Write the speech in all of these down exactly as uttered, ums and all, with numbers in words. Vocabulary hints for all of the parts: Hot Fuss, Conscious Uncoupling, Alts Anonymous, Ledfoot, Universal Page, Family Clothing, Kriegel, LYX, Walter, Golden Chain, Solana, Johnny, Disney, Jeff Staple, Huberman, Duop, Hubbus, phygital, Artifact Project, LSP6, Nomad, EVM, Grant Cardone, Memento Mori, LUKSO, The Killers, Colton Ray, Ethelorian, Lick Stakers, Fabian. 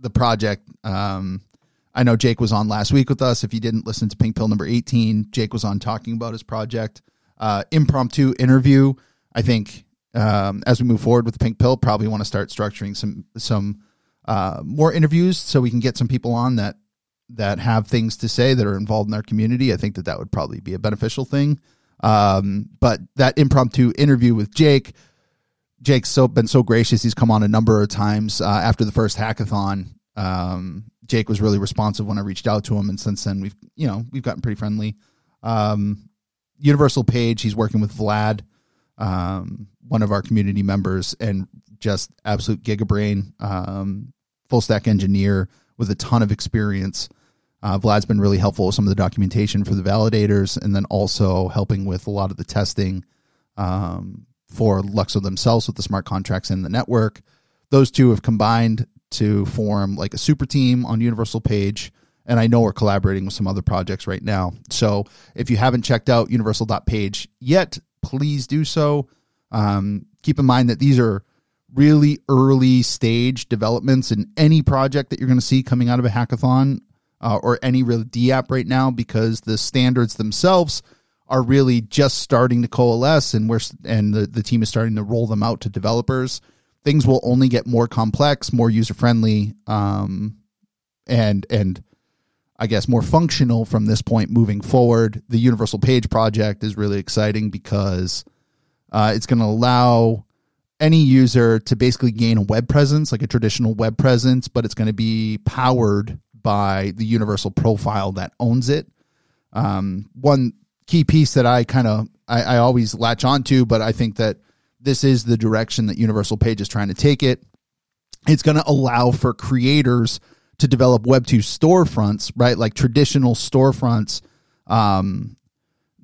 the project. Um, I know Jake was on last week with us. If you didn't listen to Pink Pill number eighteen, Jake was on talking about his project. Uh, impromptu interview. I think um, as we move forward with Pink Pill, probably want to start structuring some some uh, more interviews so we can get some people on that that have things to say that are involved in our community. I think that that would probably be a beneficial thing. Um, but that impromptu interview with Jake, Jake's so been so gracious. He's come on a number of times uh, after the first hackathon. Um, Jake was really responsive when I reached out to him. And since then we've, you know, we've gotten pretty friendly. Um, Universal Page, he's working with Vlad, um, one of our community members, and just absolute gigabrain, um, full stack engineer with a ton of experience. Uh, Vlad's been really helpful with some of the documentation for the validators, and then also helping with a lot of the testing um, for LUKSO themselves with the smart contracts and the network. Those two have combined to form like a super team on Universal Page, and I know we're collaborating with some other projects right now. So if you haven't checked out universal dot page yet, please do so. Um, keep in mind that these are really early stage developments in any project that you're going to see coming out of a hackathon. Uh, or any real dApp right now, because the standards themselves are really just starting to coalesce, and we're and the, the team is starting to roll them out to developers. Things will only get more complex, more user friendly, um, and and I guess more functional from this point moving forward. The Universal Page project is really exciting because uh, it's going to allow any user to basically gain a web presence, like a traditional web presence, but it's going to be powered by the Universal profile that owns it. Um, one key piece that I kind of, I, I always latch onto, but I think that this is the direction that Universal Page is trying to take it. It's going to allow for creators to develop Web two storefronts, right? Like traditional storefronts um,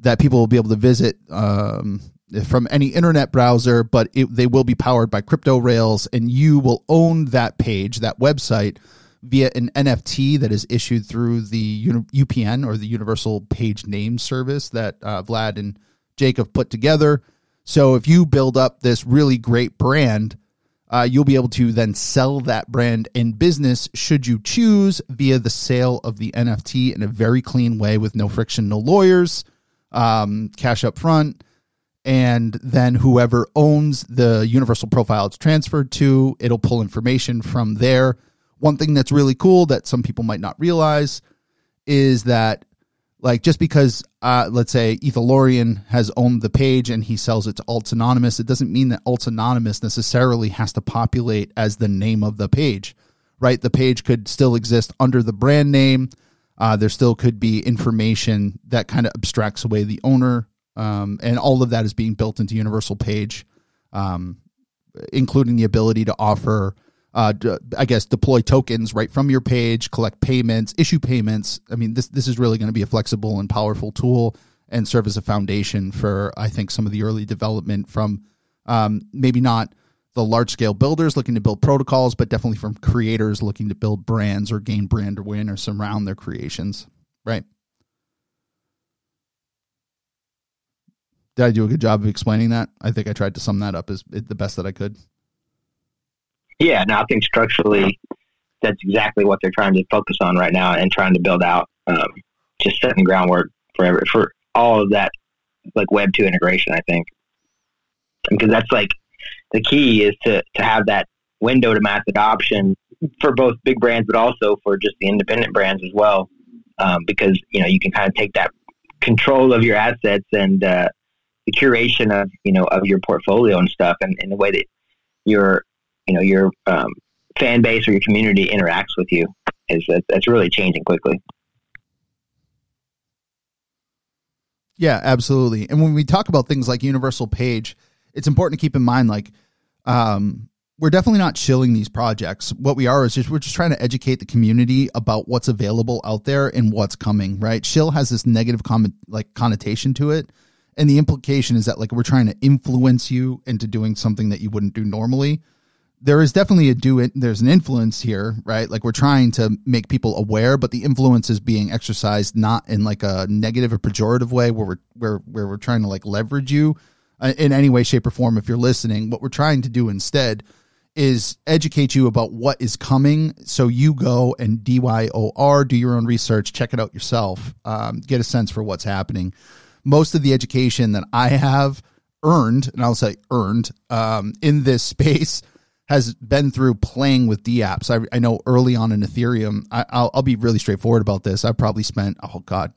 that people will be able to visit um, from any internet browser, but it, they will be powered by crypto rails, and you will own that page, that website, via an N F T that is issued through the U P N, or the Universal Page Name Service, that uh, Vlad and Jake have put together. So if you build up this really great brand, uh, you'll be able to then sell that brand in business, should you choose, via the sale of the N F T in a very clean way with no friction, no lawyers, um, cash up front. And then whoever owns the Universal profile it's transferred to, it'll pull information from there. One thing that's really cool that some people might not realize is that, like, just because, uh, let's say, Ethelorian has owned the page and he sells it to Alts Anonymous, it doesn't mean that Alts Anonymous necessarily has to populate as the name of the page, right? The page could still exist under the brand name. Uh, there still could be information that kind of abstracts away the owner, um, and all of that is being built into Universal Page, um, including the ability to offer... Uh, I guess deploy tokens right from your page, collect payments, issue payments. I mean, this this is really going to be a flexible and powerful tool, and serve as a foundation for, I think, some of the early development from um, maybe not the large-scale builders looking to build protocols, but definitely from creators looking to build brands or gain brand or win or surround their creations, right? Did I do a good job of explaining that? I think I tried to sum that up as the best that I could. Yeah, no, I think structurally that's exactly what they're trying to focus on right now, and trying to build out, um, just setting groundwork for every, for all of that, like Web two integration, I think. Because that's like the key is to, to have that window to mass adoption for both big brands, but also for just the independent brands as well. Um, because, you know, you can kind of take that control of your assets and uh, the curation of, you know, of your portfolio and stuff, and, and the way that you're, you know, your um, fan base or your community interacts with you, is that that's really changing quickly. Yeah, absolutely. And when we talk about things like Universal Page, it's important to keep in mind, like, um, we're definitely not shilling these projects. What we are is just, we're just trying to educate the community about what's available out there and what's coming, right? Shill has this negative comment, like connotation to it. And the implication is that, like, we're trying to influence you into doing something that you wouldn't do normally. There is definitely a do it. There's an influence here, right? Like, we're trying to make people aware, but the influence is being exercised not in like a negative or pejorative way where we're, where, where we're trying to like leverage you uh, in any way, shape or form. If you're listening, what we're trying to do instead is educate you about what is coming. So you go and D Y O R, do your own research, check it out yourself, um, get a sense for what's happening. Most of the education that I have earned, and I'll say earned, um, in this space has been through playing with dApps. I, I know early on in Ethereum, I, I'll, I'll be really straightforward about this. I probably spent, oh God,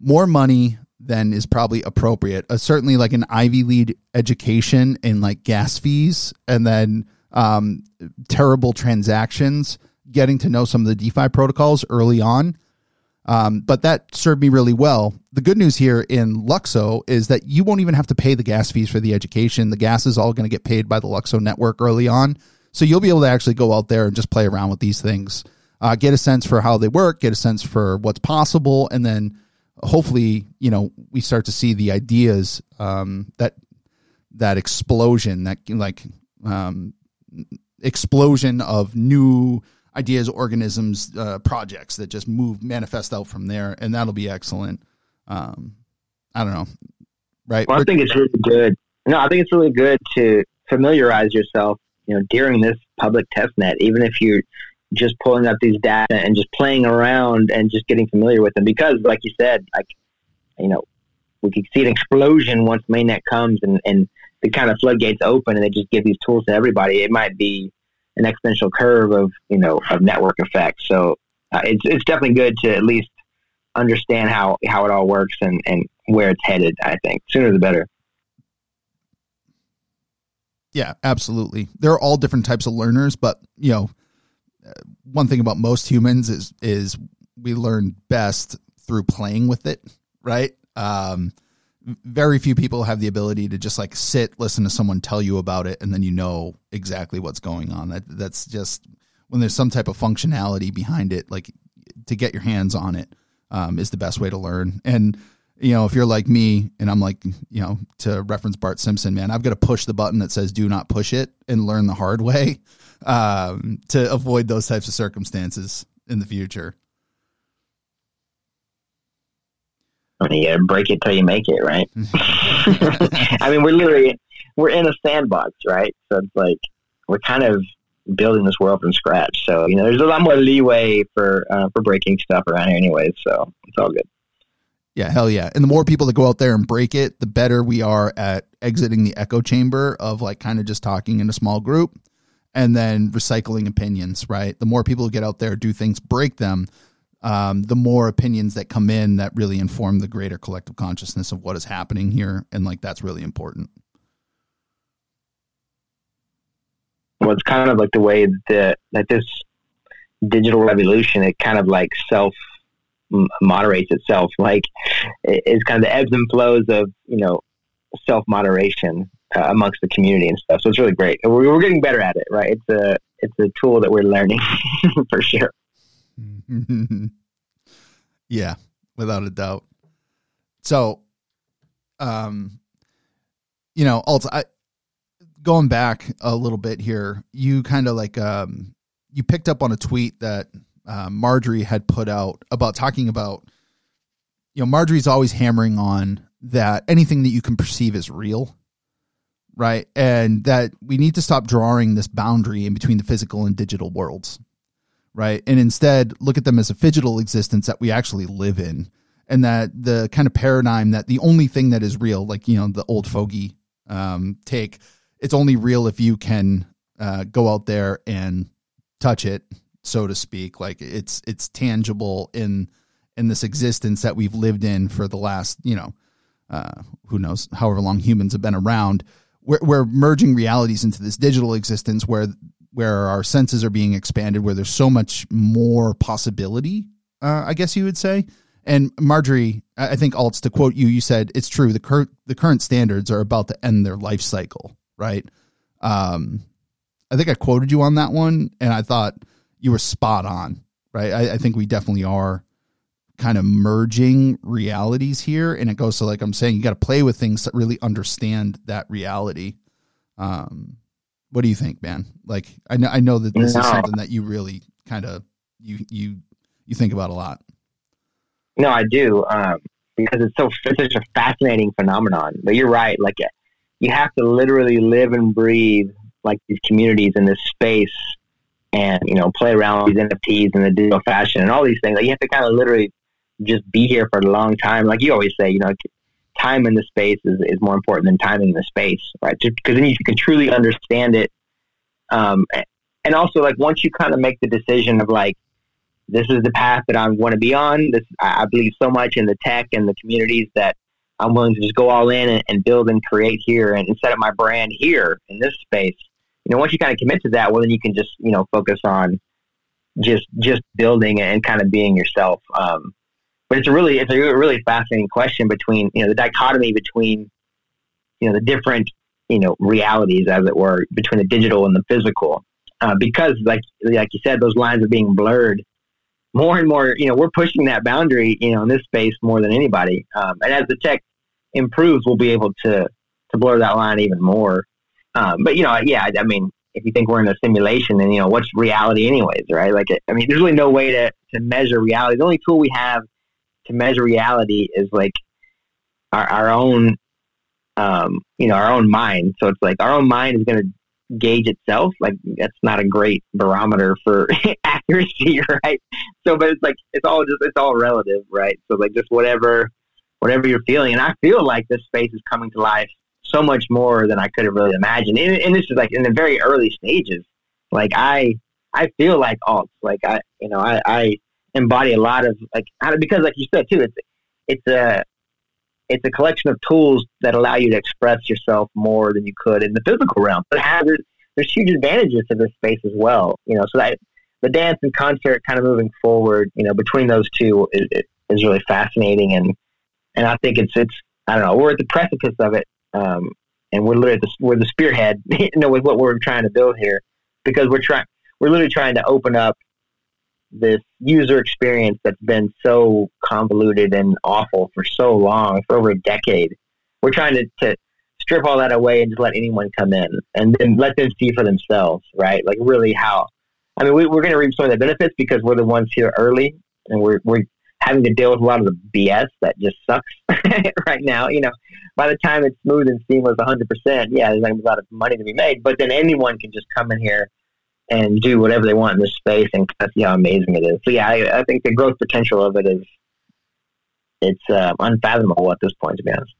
more money than is probably appropriate. Uh, certainly like an Ivy League education in like gas fees and then um, terrible transactions, getting to know some of the DeFi protocols early on. Um, but that served me really well. The good news here in LUKSO is that you won't even have to pay the gas fees for the education. The gas is all going to get paid by the LUKSO network early on. So you'll be able to actually go out there and just play around with these things, uh, get a sense for how they work, get a sense for what's possible, and then hopefully, you know, we start to see the ideas, um, that, that explosion, that like, um, explosion of new ideas, organisms, uh, projects that just move, manifest out from there. And that'll be excellent. Um, I don't know. Right. Well, I think it's really good. No, I think it's really good to familiarize yourself, you know, during this public testnet, even if you're just pulling up these data and just playing around and just getting familiar with them, because like you said, like, you know, we could see an explosion once mainnet comes and, and the kind of floodgates open and they just give these tools to everybody. It might be an exponential curve of, you know, of network effects. So uh, it's, it's definitely good to at least understand how, how it all works and, and where it's headed. I think sooner the better. Yeah, absolutely. There are all different types of learners, but you know, one thing about most humans is, is we learn best through playing with it. Right. Um, very few people have the ability to just like sit, listen to someone tell you about it. And then, you know, exactly what's going on. That that's just when there's some type of functionality behind it, like to get your hands on it, um, is the best way to learn. And, you know, if you're like me and I'm like, you know, to reference Bart Simpson, man, I've got to push the button that says, do not push it and learn the hard way. Um, to avoid those types of circumstances in the future. I mean, you gotta break it till you make it, right? I mean, we're literally, we're in a sandbox, right? So it's like, we're kind of building this world from scratch. So, you know, there's a lot more leeway for, uh, for breaking stuff around here anyways. So it's all good. Yeah, hell yeah. And the more people that go out there and break it, the better we are at exiting the echo chamber of like kind of just talking in a small group. And then recycling opinions, right? The more people get out there, do things, break them, um, the more opinions that come in that really inform the greater collective consciousness of what is happening here. And like, that's really important. Well, it's kind of like the way that, that this digital revolution, it kind of like self moderates itself. Like it's kind of the ebbs and flows of, you know, self-moderation Uh, amongst the community and stuff. So it's really great. We're, we're getting better at it, right? It's a, it's a tool that we're learning for sure. Yeah, without a doubt. So, um, you know, also, I, going back a little bit here, you kind of like, um, you picked up on a tweet that uh, Marjorie had put out about talking about, you know, Marjorie's always hammering on that anything that you can perceive as real, right? And that we need to stop drawing this boundary in between the physical and digital worlds, right? And instead look at them as a phygital existence that we actually live in. And that the kind of paradigm that the only thing that is real, like, you know, the old fogey um, take, it's only real if you can uh, go out there and touch it, so to speak. Like it's, it's tangible in, in this existence that we've lived in for the last, you know, uh, who knows, however long humans have been around. We're, we're merging realities into this digital existence where where our senses are being expanded, where there's so much more possibility, uh, I guess you would say. And Marjorie, I think, Alts, to quote you, you said, it's true. The, cur- the current standards are about to end their life cycle, right? Um, I think I quoted you on that one, and I thought you were spot on, right? I, I think we definitely are kind of merging realities here. And it goes to, like I'm saying, you got to play with things that really understand that reality. Um, what do you think, man? Like, I know, I know that this no. is something that you really kind of, you, you, you think about a lot. No, I do. Um, because it's so, it's such a fascinating phenomenon, but you're right. Like you have to literally live and breathe like these communities in this space and, you know, play around with these N F Ts and the digital fashion and all these things. Like, you have to kind of literally just be here for a long time. Like you always say, you know, time in the space is, is more important than time in the space, right? Just because then you can truly understand it. Um, and also, like, once you kind of make the decision of like, this is the path that I want to be on. This, I believe so much in the tech and the communities that I'm willing to just go all in and, and build and create here and, and set up my brand here in this space. You know, once you kind of commit to that, well, then you can just, you know, focus on just, just building and kind of being yourself. Um, but it's a really, it's a really fascinating question between, you know, the dichotomy between, you know, the different, you know, realities, as it were, between the digital and the physical, uh, because like, like you said, those lines are being blurred more and more. You know, we're pushing that boundary, you know, in this space more than anybody. Um, and as the tech improves, we'll be able to, to blur that line even more. Um, but you know, yeah, I mean, if you think we're in a simulation, then, you know, what's reality anyways, right? Like, I mean, there's really no way to, to measure reality. The only tool we have to measure reality is like our, our own, um, you know, our own mind. So it's like our own mind is going to gauge itself. Like, that's not a great barometer for accuracy, right? So, but it's like, it's all just, it's all relative, right? So like just whatever, whatever you're feeling. And I feel like this space is coming to life so much more than I could have really imagined. And, and this is like in the very early stages. Like I, I feel like alts, like I, you know, I, I embody a lot of like, because like you said too, it's, it's a, it's a collection of tools that allow you to express yourself more than you could in the physical realm. But it has, there's, there's huge advantages to this space as well. You know, so that the dance and concert kind of moving forward, you know, between those two is, is really fascinating. And, and I think it's, it's, I don't know, we're at the precipice of it. Um, and we're literally the, we're the spearhead, you know, with what we're trying to build here, because we're trying, we're literally trying to open up this user experience that's been so convoluted and awful for so long, for over a decade. We're trying to, to strip all that away and just let anyone come in and then let them see for themselves, right? Like really how, I mean, we, we're going to reap some of the benefits because we're the ones here early and we're, we're having to deal with a lot of the B S that just sucks right now, you know. By the time it's smooth and seamless one hundred percent, yeah, there's like a lot of money to be made. But then anyone can just come in here and do whatever they want in this space and see how amazing it is. So, yeah, I, I think the growth potential of it is it's uh, unfathomable at this point, to be honest.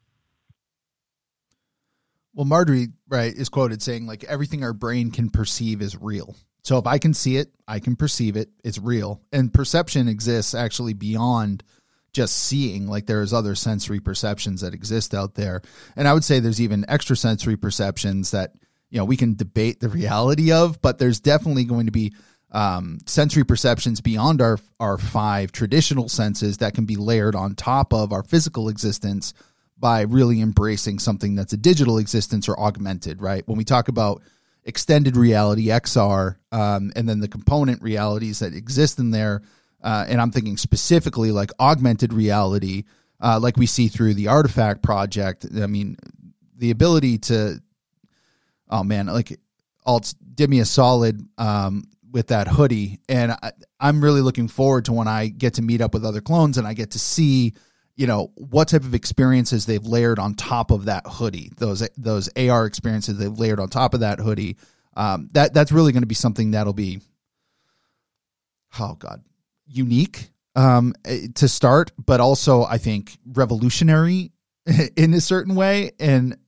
Well, Marjorie, right, is quoted saying, like, everything our brain can perceive is real. So if I can see it, I can perceive it. It's real. And perception exists actually beyond just seeing. Like, there's other sensory perceptions that exist out there. And I would say there's even extrasensory perceptions that, you know, we can debate the reality of, but there's definitely going to be um, sensory perceptions beyond our, our five traditional senses that can be layered on top of our physical existence by really embracing something that's a digital existence or augmented, right? When we talk about extended reality, X R, um, and then the component realities that exist in there, Uh, and I'm thinking specifically like augmented reality, uh, like we see through the Artifact Project. I mean, the ability to, oh man, like Alts did me a solid um, with that hoodie. And I, I'm really looking forward to when I get to meet up with other clones and I get to see, you know, what type of experiences they've layered on top of that hoodie. Those, those A R experiences they've layered on top of that hoodie. Um, that that's really going to be something that'll be, oh God, unique um, to start, but also I think revolutionary in a certain way. And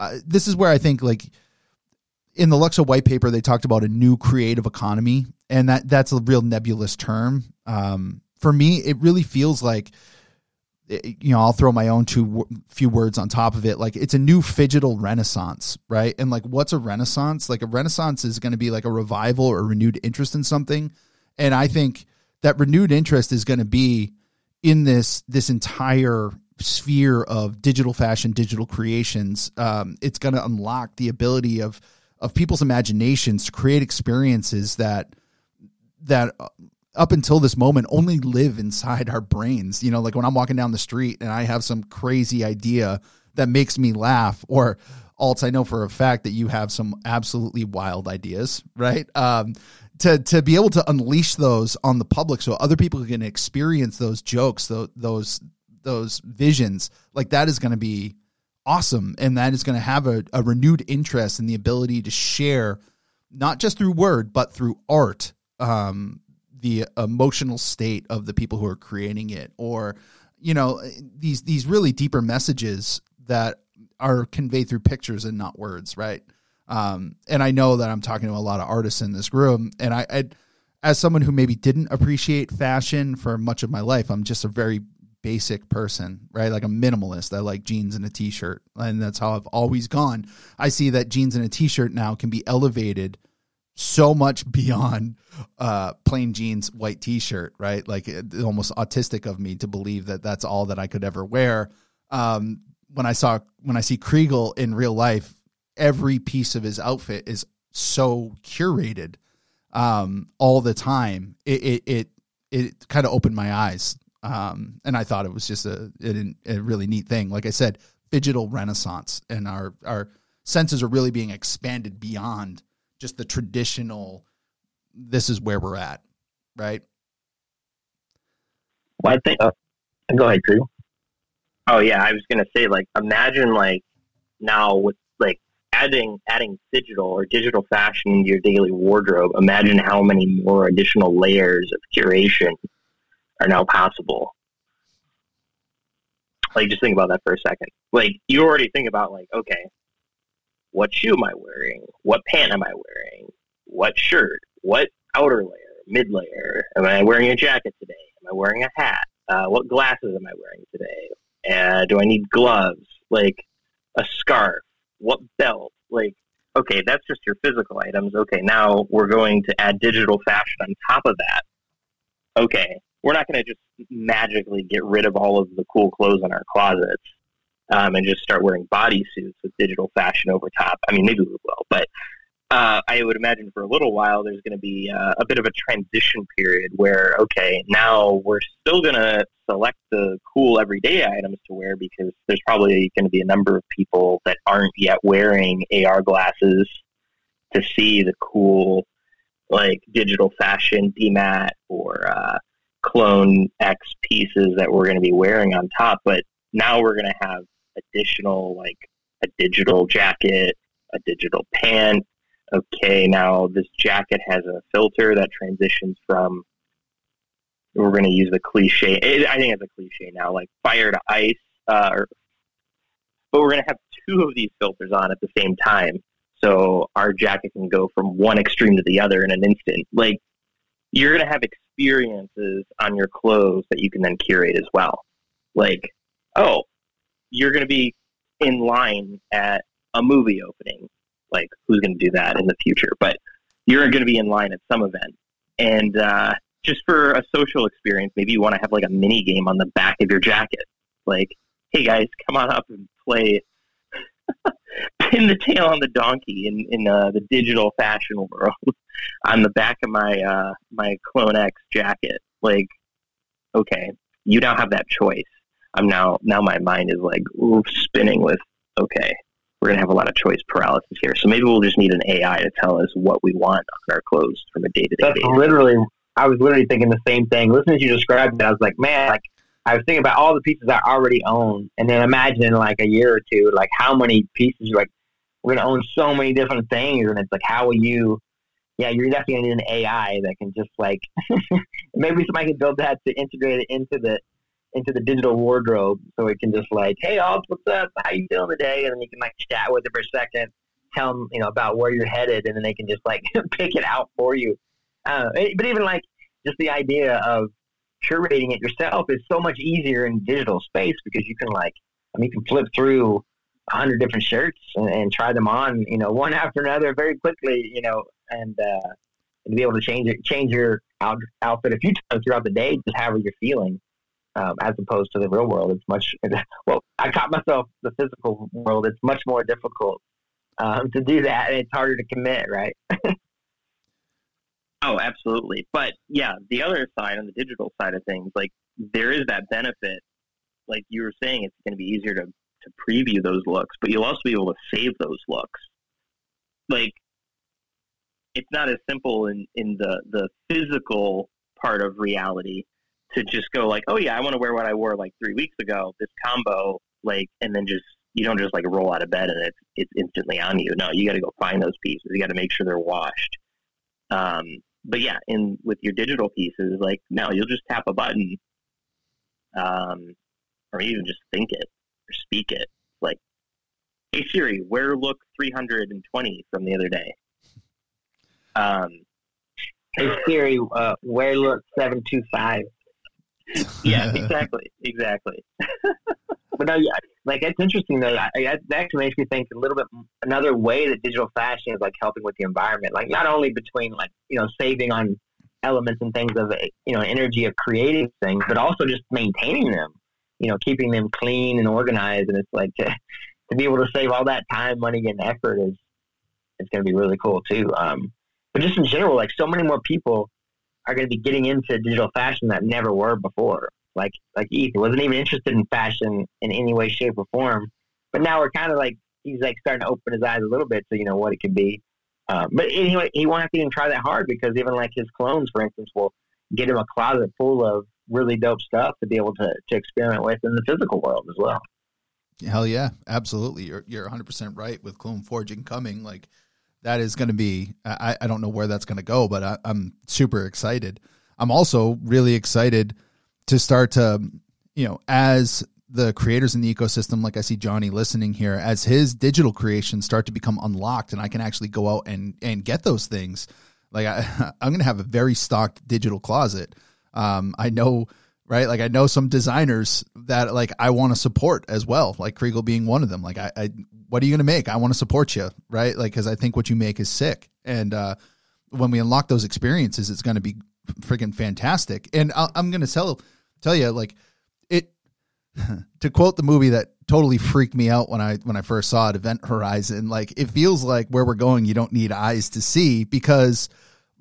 uh, this is where I think, like in the LUKSO white paper, they talked about a new creative economy, and that that's a real nebulous term. Um, for me, it really feels like, you know, I'll throw my own two few words on top of it. Like, it's a new fidgetal renaissance, right? And like, what's a renaissance? Like, a renaissance is going to be like a revival or renewed interest in something. And I think that renewed interest is going to be in this, this entire sphere of digital fashion, digital creations. Um, it's going to unlock the ability of, of people's imaginations to create experiences that, that up until this moment only live inside our brains. You know, like when I'm walking down the street and I have some crazy idea that makes me laugh, or Alts, I know for a fact that you have some absolutely wild ideas, right? Um, to to be able to unleash those on the public so other people can experience those jokes, those those, those visions, like that is going to be awesome. And that is going to have a, a renewed interest in the ability to share, not just through word, but through art, um, the emotional state of the people who are creating it, or, you know, these, these really deeper messages that are conveyed through pictures and not words. Right. Um, and I know that I'm talking to a lot of artists in this room, and I, I, as someone who maybe didn't appreciate fashion for much of my life, I'm just a very basic person, right? Like a minimalist. I like jeans and a t-shirt, and that's how I've always gone. I see that jeans and a t-shirt now can be elevated so much beyond uh, plain jeans, white t-shirt, right? Like it, almost autistic of me to believe that that's all that I could ever wear. Um, when I saw, when I see Kriegel in real life, every piece of his outfit is so curated um, all the time. It, it, it, it kind of opened my eyes. Um, and I thought it was just a, a really neat thing. Like I said, digital renaissance, and our, our senses are really being expanded beyond just the traditional, this is where we're at. Right. Well, I think, uh, go ahead, Drew. Oh yeah. I was going to say, like, imagine like now with like adding, adding digital or digital fashion into your daily wardrobe. Imagine how many more additional layers of curation are now possible. Like, just think about that for a second. Like, you already think about, like, okay, what shoe am I wearing? What pant am I wearing? What shirt? What outer layer? Mid layer? Am I wearing a jacket today? Am I wearing a hat? Uh, what glasses am I wearing today? Uh, do I need gloves? Like, a scarf? What belt? Like, okay, that's just your physical items. Okay, now we're going to add digital fashion on top of that. Okay. We're not going to just magically get rid of all of the cool clothes in our closets um, and just start wearing bodysuits with digital fashion over top. I mean, maybe we will, but uh, I would imagine for a little while there's going to be uh, a bit of a transition period where, okay, now we're still going to select the cool everyday items to wear, because there's probably going to be a number of people that aren't yet wearing A R glasses to see the cool, like, digital fashion Dmat or uh, Clone X pieces that we're going to be wearing on top. But now we're going to have additional, like a digital jacket, a digital pant. Okay, now this jacket has a filter that transitions from, we're going to use the cliche, it, I think it's a cliche now, like fire to ice, uh, or, but we're going to have two of these filters on at the same time, so our jacket can go from one extreme to the other in an instant. Like, you're going to have experiences on your clothes that you can then curate as well. Like, oh, you're going to be in line at a movie opening. Like, who's going to do that in the future? But you're going to be in line at some event. And uh, just for a social experience, maybe you want to have like a mini game on the back of your jacket. Like, hey guys, come on up and play pin the tail on the donkey in, in uh, the digital fashion world on the back of my uh, my Clone X jacket. Like, okay, you now have that choice. I'm now now my mind is like ooh, spinning with, okay, we're gonna have a lot of choice paralysis here. So maybe we'll just need an A I to tell us what we want on our clothes from a day to day basis. Literally, I was literally thinking the same thing. Listening to you describe that, I was like, man, like, I was thinking about all the pieces I already own, and then imagine in like a year or two, like how many pieces, like we're going to own so many different things. And it's like, how will you, yeah, you're definitely going to need an A I that can just like, maybe somebody can build that to integrate it into the, into the digital wardrobe. So it can just like, hey, Alts, what's up? How you feeling today? And then you can like chat with it for a second, tell them, you know, about where you're headed. And then they can just like pick it out for you. Uh, but even like just the idea of curating it yourself is so much easier in digital space, because you can like, I mean, you can flip through a hundred different shirts and, and try them on, you know, one after another very quickly, you know, and, uh, and be able to change it, change your out, outfit a few times throughout the day, just however you're feeling, um, as opposed to the real world. It's much, well, I caught myself the physical world. It's much more difficult, um, to do that. And it's harder to commit, right? Oh, absolutely. But yeah, the other side, on the digital side of things, like there is that benefit. Like you were saying, it's going to be easier to, to preview those looks, but you'll also be able to save those looks. Like it's not as simple in, in the, the physical part of reality to just go like, oh yeah, I want to wear what I wore like three weeks ago, this combo, like, and then just you don't just like roll out of bed and it's, it's instantly on you. No, you got to go find those pieces. You got to make sure they're washed. Um, but yeah, and with your digital pieces, like no, you'll just tap a button, um, or even just think it or speak it. Like, hey Siri, where look three hundred twenty from the other day? Um, hey Siri, uh, where look seven two five? Yeah, exactly, exactly. But no, yeah, like that's interesting though. I, I, that actually makes me think a little bit another way that digital fashion is like helping with the environment, like not only between like you know saving on elements and things of you know energy of creating things, but also just maintaining them, you know, keeping them clean and organized. And it's like to, to be able to save all that time, money, and effort is it's going to be really cool too. Um, but just in general, like so many more people are going to be getting into digital fashion that never were before. Like, like E T H wasn't even interested in fashion in any way, shape or form, but now we're kind of like, he's like starting to open his eyes a little bit to, you know, what it could be. Uh, but anyway, he won't have to even try that hard because even like his clones, for instance, will get him a closet full of really dope stuff to be able to, to experiment with in the physical world as well. Hell yeah, absolutely. You're, you're a hundred percent right with clone forging coming. Like, that is going to be, I, I don't know where that's going to go, but I, I'm super excited. I'm also really excited to start to, you know, as the creators in the ecosystem, like I see Johnny listening here, as his digital creations start to become unlocked and I can actually go out and, and get those things. Like I, I'm going to have a very stocked digital closet. Um, I know, right? Like I know some designers that like I want to support as well, like Kriegel being one of them. Like I, I what are you going to make? I want to support you, right? Like, because I think what you make is sick. And uh, when we unlock those experiences, it's going to be freaking fantastic. And I'll, I'm going to tell tell you, like, it, to quote the movie that totally freaked me out when I when I first saw it, Event Horizon, like, it feels like where we're going, you don't need eyes to see, because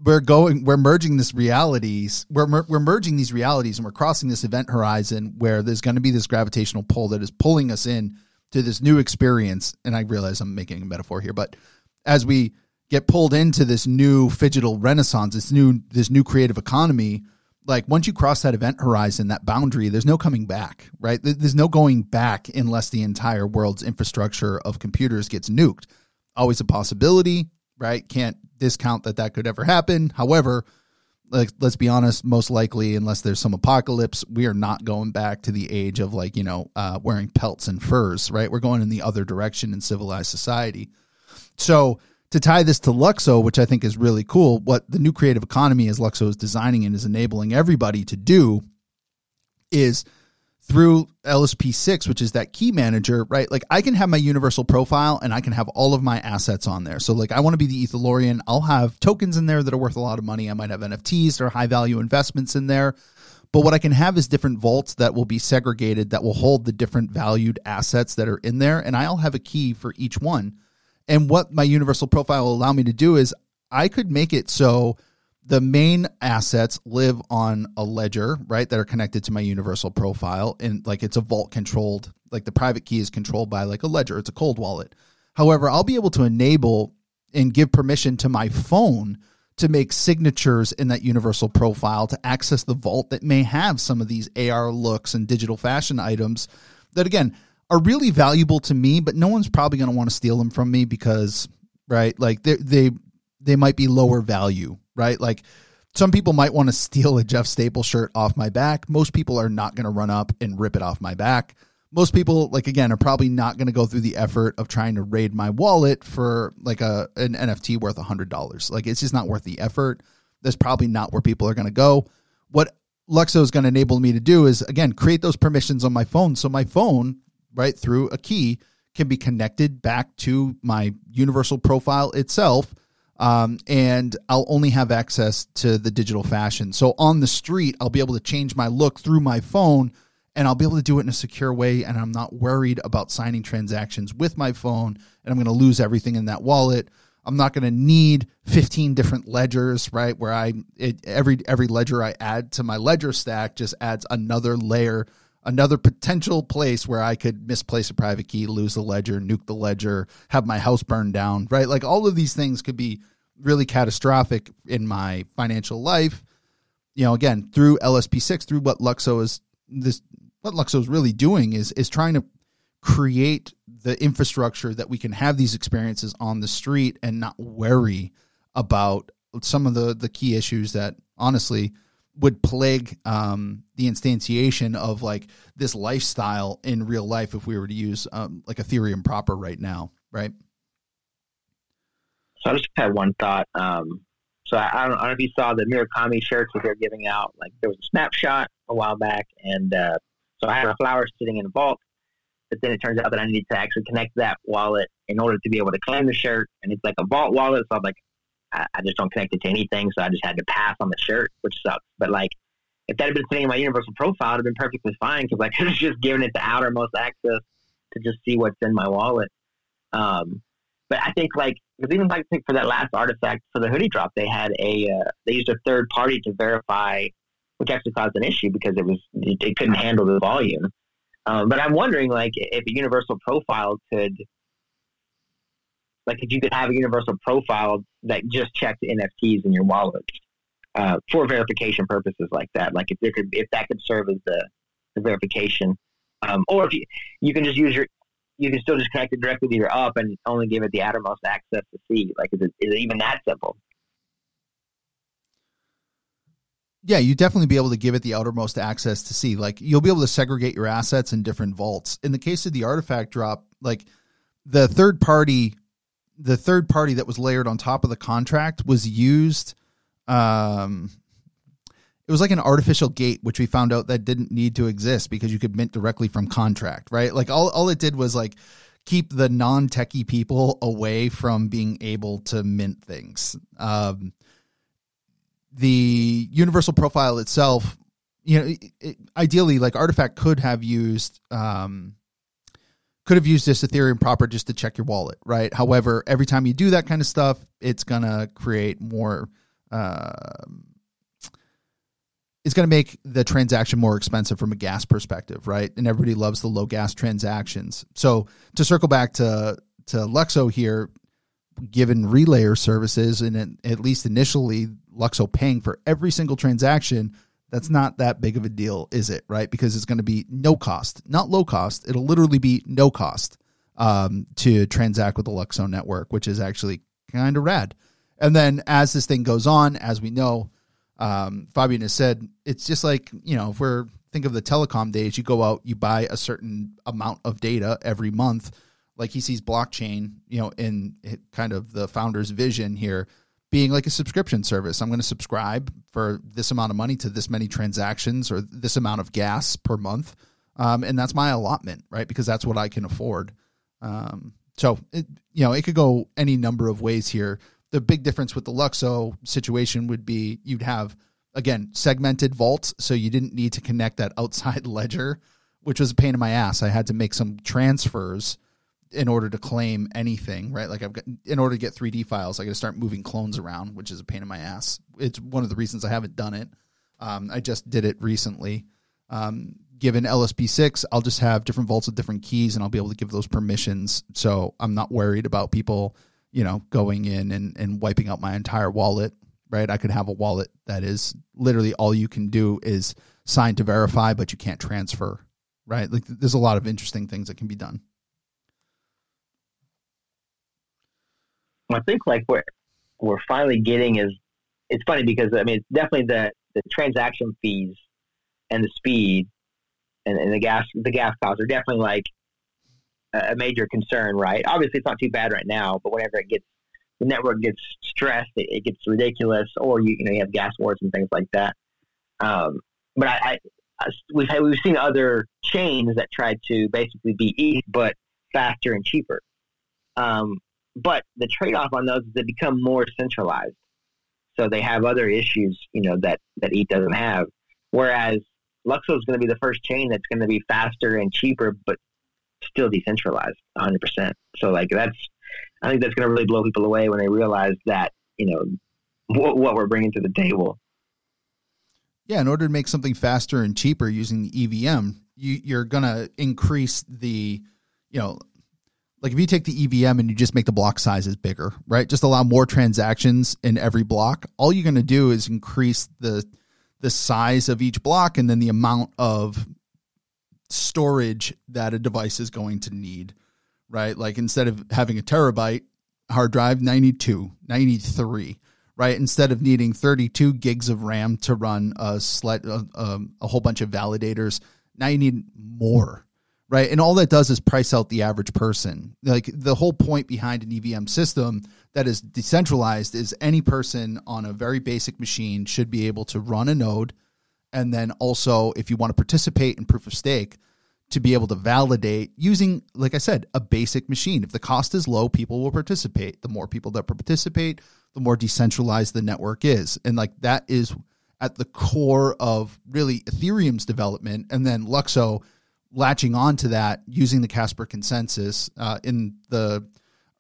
we're going, we're merging this realities, we're, mer- we're merging these realities and we're crossing this event horizon where there's going to be this gravitational pull that is pulling us in to this new experience. And I realize I'm making a metaphor here, but as we get pulled into this new digital renaissance, this new, this new creative economy, like once you cross that event horizon, that boundary, there's no coming back, right? There's no going back unless the entire world's infrastructure of computers gets nuked. Always a possibility, right? Can't discount that that could ever happen. However, like, let's be honest, most likely, unless there's some apocalypse, we are not going back to the age of like, you know, uh, wearing pelts and furs, right? We're going in the other direction in civilized society. So to tie this to LUKSO, which I think is really cool, what the new creative economy is LUKSO is designing and is enabling everybody to do is through L S P six, which is that key manager, right? Like I can have my universal profile and I can have all of my assets on there. So like I want to be the Ethelorian. I'll have tokens in there that are worth a lot of money. I might have N F Ts or high value investments in there. But what I can have is different vaults that will be segregated that will hold the different valued assets that are in there. And I'll have a key for each one. And what my universal profile will allow me to do is I could make it so the main assets live on a ledger, right, that are connected to my universal profile. And like it's a vault controlled, like the private key is controlled by like a ledger. It's a cold wallet. However, I'll be able to enable and give permission to my phone to make signatures in that universal profile to access the vault that may have some of these A R looks and digital fashion items that, again, are really valuable to me, but no one's probably going to want to steal them from me because, right, like they they they might be lower value. Right? Like some people might want to steal a Jeff Staple shirt off my back. Most people are not going to run up and rip it off my back. Most people, like, again, are probably not going to go through the effort of trying to raid my wallet for like a, an N F T worth a hundred dollars. Like it's just not worth the effort. That's probably not where people are going to go. What LUKSO is going to enable me to do is, again, create those permissions on my phone. So my phone, right, through a key can be connected back to my universal profile itself. Um, and I'll only have access to the digital fashion. So on the street, I'll be able to change my look through my phone and I'll be able to do it in a secure way. And I'm not worried about signing transactions with my phone and I'm going to lose everything in that wallet. I'm not going to need fifteen different ledgers, right? Where I, it, every, every ledger I add to my ledger stack just adds another layer, another potential place where I could misplace a private key, lose the ledger, nuke the ledger, have my house burned down, right? Like all of these things could be really catastrophic in my financial life, you know, again, through L S P six, through what LUKSO is this, what LUKSO is really doing is, is trying to create the infrastructure that we can have these experiences on the street and not worry about some of the, the key issues that honestly would plague um, the instantiation of like this lifestyle in real life if we were to use um, like Ethereum proper right now, right? So I just had one thought. Um, so I, I, don't, I don't know if you saw the Murakami shirts that they're giving out. Like there was a snapshot a while back, and uh, so I had a flower sitting in a vault. But then it turns out that I needed to actually connect that wallet in order to be able to claim the shirt. And it's like a vault wallet. So I'm like, I, I just don't connect it to anything. So I just had to pass on the shirt, which sucks. But like, if that had been sitting in my Universal profile, it would have been perfectly fine. Cause like, I was just giving it the outermost access to just see what's in my wallet. Um, but I think like, because even like I think for that last artifact for the hoodie drop, they had a, uh, they used a third party to verify, which actually caused an issue because it was, it, it couldn't handle the volume. Um, but I'm wondering, like, if a universal profile could, like, if you could have a universal profile that just checked N F Ts in your wallet uh, for verification purposes, like that. Like, if there could, if that could serve as the, the verification, um, or if you, you can just use your, you can still just connect it directly to your up and only give it the outermost access to see. Like, is it, is it even that simple? Yeah, you'd definitely be able to give it the outermost access to see. Like, you'll be able to segregate your assets in different vaults. In the case of the artifact drop, like the third party, the third party that was layered on top of the contract was used. Um, it was like an artificial gate, which we found out that didn't need to exist because you could mint directly from contract, right? Like all, all it did was like keep the non-techie people away from being able to mint things. Um, the universal profile itself, you know, it, it, ideally like Artifact could have used, um, could have used this Ethereum proper just to check your wallet. Right. However, every time you do that kind of stuff, it's going to create more, uh, it's going to make the transaction more expensive from a gas perspective. Right. And everybody loves the low gas transactions. So to circle back to, to LUKSO here, given relayer services and at least initially LUKSO paying for every single transaction, that's not that big of a deal, is it? Right? Because it's going to be no cost, not low cost. It'll literally be no cost um, to transact with the LUKSO network, which is actually kind of rad. And then as this thing goes on, as we know, um, Fabian has said, it's just like, you know, if we're think of the telecom days, you go out, you buy a certain amount of data every month. Like he sees blockchain, you know, in kind of the founder's vision here being like a subscription service. I'm going to subscribe for this amount of money to this many transactions or this amount of gas per month. Um, and that's my allotment, right? Because that's what I can afford. Um, so, it, you know, it could go any number of ways here. The big difference with the LUKSO situation would be you'd have, again, segmented vaults. So you didn't need to connect that outside ledger, which was a pain in my ass. I had to make some transfers in order to claim anything, right? Like I've got, in order to get three D files, I got to start moving clones around, which is a pain in my ass. It's one of the reasons I haven't done it. Um, I just did it recently. Um, given L S P six, I'll just have different vaults with different keys and I'll be able to give those permissions. So I'm not worried about people, you know, going in and, and wiping out my entire wallet, right? I could have a wallet that is literally all you can do is sign to verify, but you can't transfer, right? Like there's a lot of interesting things that can be done. I think like what we're finally getting is, it's funny because I mean, it's definitely the, the transaction fees and the speed and, and the gas, the gas costs are definitely like a major concern, right? Obviously it's not too bad right now, but whenever it gets, the network gets stressed, it, it gets ridiculous or you, you know, you have gas wars and things like that. Um, but I, I we've had, we've seen other chains that tried to basically be E T H, but faster and cheaper. Um, But the trade-off on those is they become more centralized. So they have other issues, you know, that, that E T H doesn't have. Whereas LUKSO is going to be the first chain that's going to be faster and cheaper, but still decentralized one hundred percent. So like that's, I think that's going to really blow people away when they realize that, you know, what, what we're bringing to the table. Yeah. In order to make something faster and cheaper using the E V M, you, you're going to increase the, you know, like if you take the E V M and you just make the block sizes bigger, right? Just allow more transactions in every block. All you're going to do is increase the the size of each block and then the amount of storage that a device is going to need, right? Like instead of having a terabyte hard drive, ninety-two, ninety-three, right? Instead of needing thirty-two gigs of RAM to run a, slight, a, um, a whole bunch of validators, now you need more, right? And all that does is price out the average person. Like the whole point behind an E V M system that is decentralized is any person on a very basic machine should be able to run a node. And then also, if you want to participate in proof of stake, to be able to validate using, like I said, a basic machine. If the cost is low, people will participate. The more people that participate, the more decentralized the network is. And like that is at the core of really Ethereum's development. And then LUKSO latching onto that using the Casper consensus uh, in the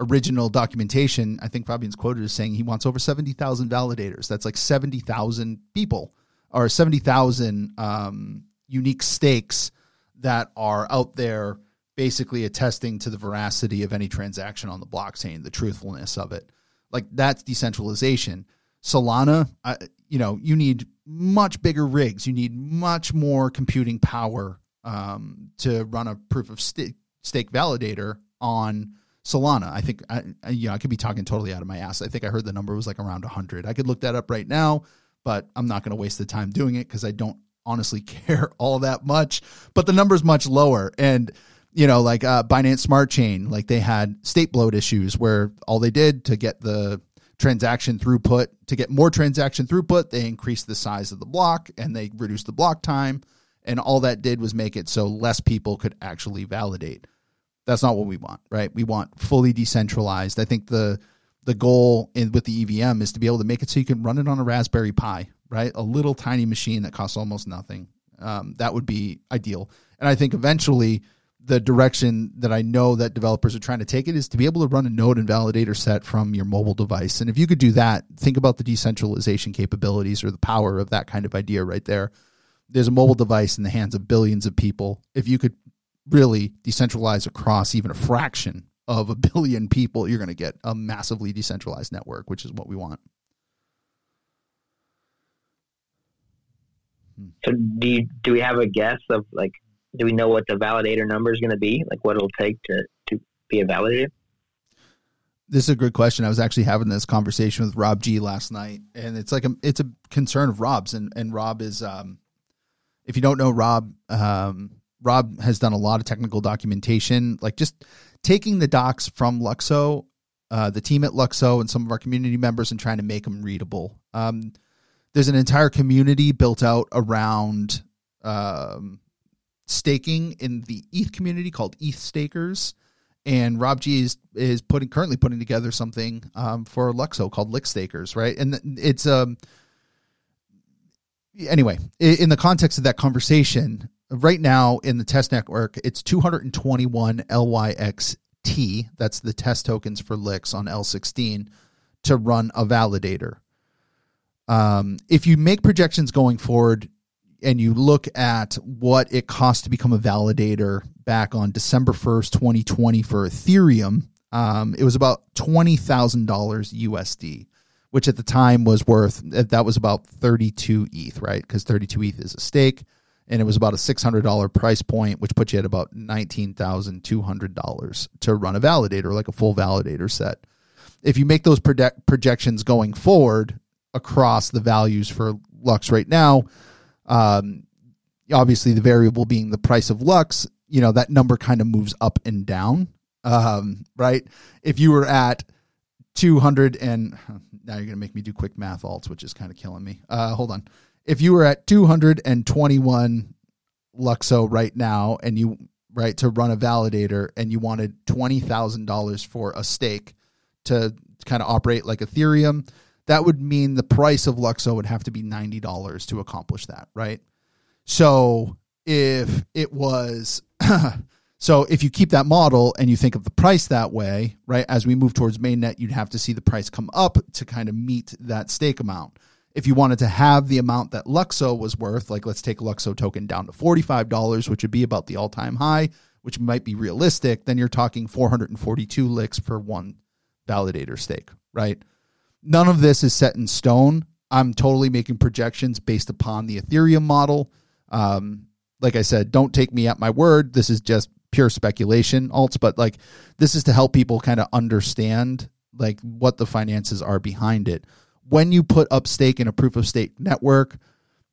original documentation. I think Fabian's quoted as saying he wants over seventy thousand validators. That's like seventy thousand people or seventy thousand um, unique stakes that are out there basically attesting to the veracity of any transaction on the blockchain, the truthfulness of it. Like that's decentralization. Solana, uh, you know, you need much bigger rigs. You need much more computing power um, to run a proof of st- stake validator on Solana. I think, I, I, you know, I could be talking totally out of my ass. I think I heard the number was like around one hundred. I could look that up right now, but I'm not going to waste the time doing it because I don't honestly care all that much, but the number's much lower. And, you know, like uh, Binance Smart Chain, like they had state bloat issues where all they did to get the transaction throughput, to get more transaction throughput, they increased the size of the block and they reduced the block time. And all that did was make it so less people could actually validate. That's not what we want, right? We want fully decentralized. I think the the goal in, with the E V M is to be able to make it so you can run it on a Raspberry Pi, right? A little tiny machine that costs almost nothing. Um, that would be ideal. And I think eventually the direction that I know that developers are trying to take it is to be able to run a node and validator set from your mobile device. And if you could do that, think about the decentralization capabilities or the power of that kind of idea right there. There's a mobile device in the hands of billions of people. If you could really decentralize across even a fraction of a billion people, you're going to get a massively decentralized network, which is what we want. So do you, do we have a guess of like, do we know what the validator number is going to be? Like what it'll take to, to be a validator? This is a good question. I was actually having this conversation with Rob G last night, and it's like, a, it's a concern of Rob's, and, and Rob is, um, if you don't know Rob, um, Rob has done a lot of technical documentation, like just taking the docs from LUKSO, uh, the team at LUKSO and some of our community members and trying to make them readable. Um, There's an entire community built out around um, staking in the E T H community called E T H Stakers, and Rob G is is putting currently putting together something um, for LUKSO called Lick Stakers, right? And it's um anyway in the context of that conversation right now in the test network, it's two hundred twenty-one L Y X T. That's the test tokens for L Y X on L sixteen to run a validator. Um, if you make projections going forward and you look at what it costs to become a validator back on December first, twenty twenty for Ethereum, um, it was about twenty thousand dollars U S D, which at the time was worth, that was about thirty-two E T H, right? Because thirty-two E T H is a stake, and it was about a six hundred dollars price point, which puts you at about nineteen thousand two hundred dollars to run a validator, like a full validator set. If you make those project- projections going forward, across the values for Lux right now, um, obviously the variable being the price of Lux, you know, that number kind of moves up and down, um, right? If you were at two hundred and now you're going to make me do quick math alts, which is kind of killing me. Uh, hold on. If you were at two hundred twenty-one LUKSO right now, and you, right, to run a validator, and you wanted twenty thousand dollars for a stake to kind of operate like Ethereum, that would mean the price of LUKSO would have to be ninety dollars to accomplish that, right? So if it was, so if you keep that model and you think of the price that way, right, as we move towards mainnet, you'd have to see the price come up to kind of meet that stake amount. If you wanted to have the amount that LUKSO was worth, like let's take LUKSO token down to forty-five dollars, which would be about the all-time high, which might be realistic, then you're talking four hundred forty-two licks for one validator stake, right? None of this is set in stone. I'm totally making projections based upon the Ethereum model. Um, like I said, don't take me at my word. This is just pure speculation alts, but like this is to help people kind of understand like what the finances are behind it. When you put up stake in a proof of stake network,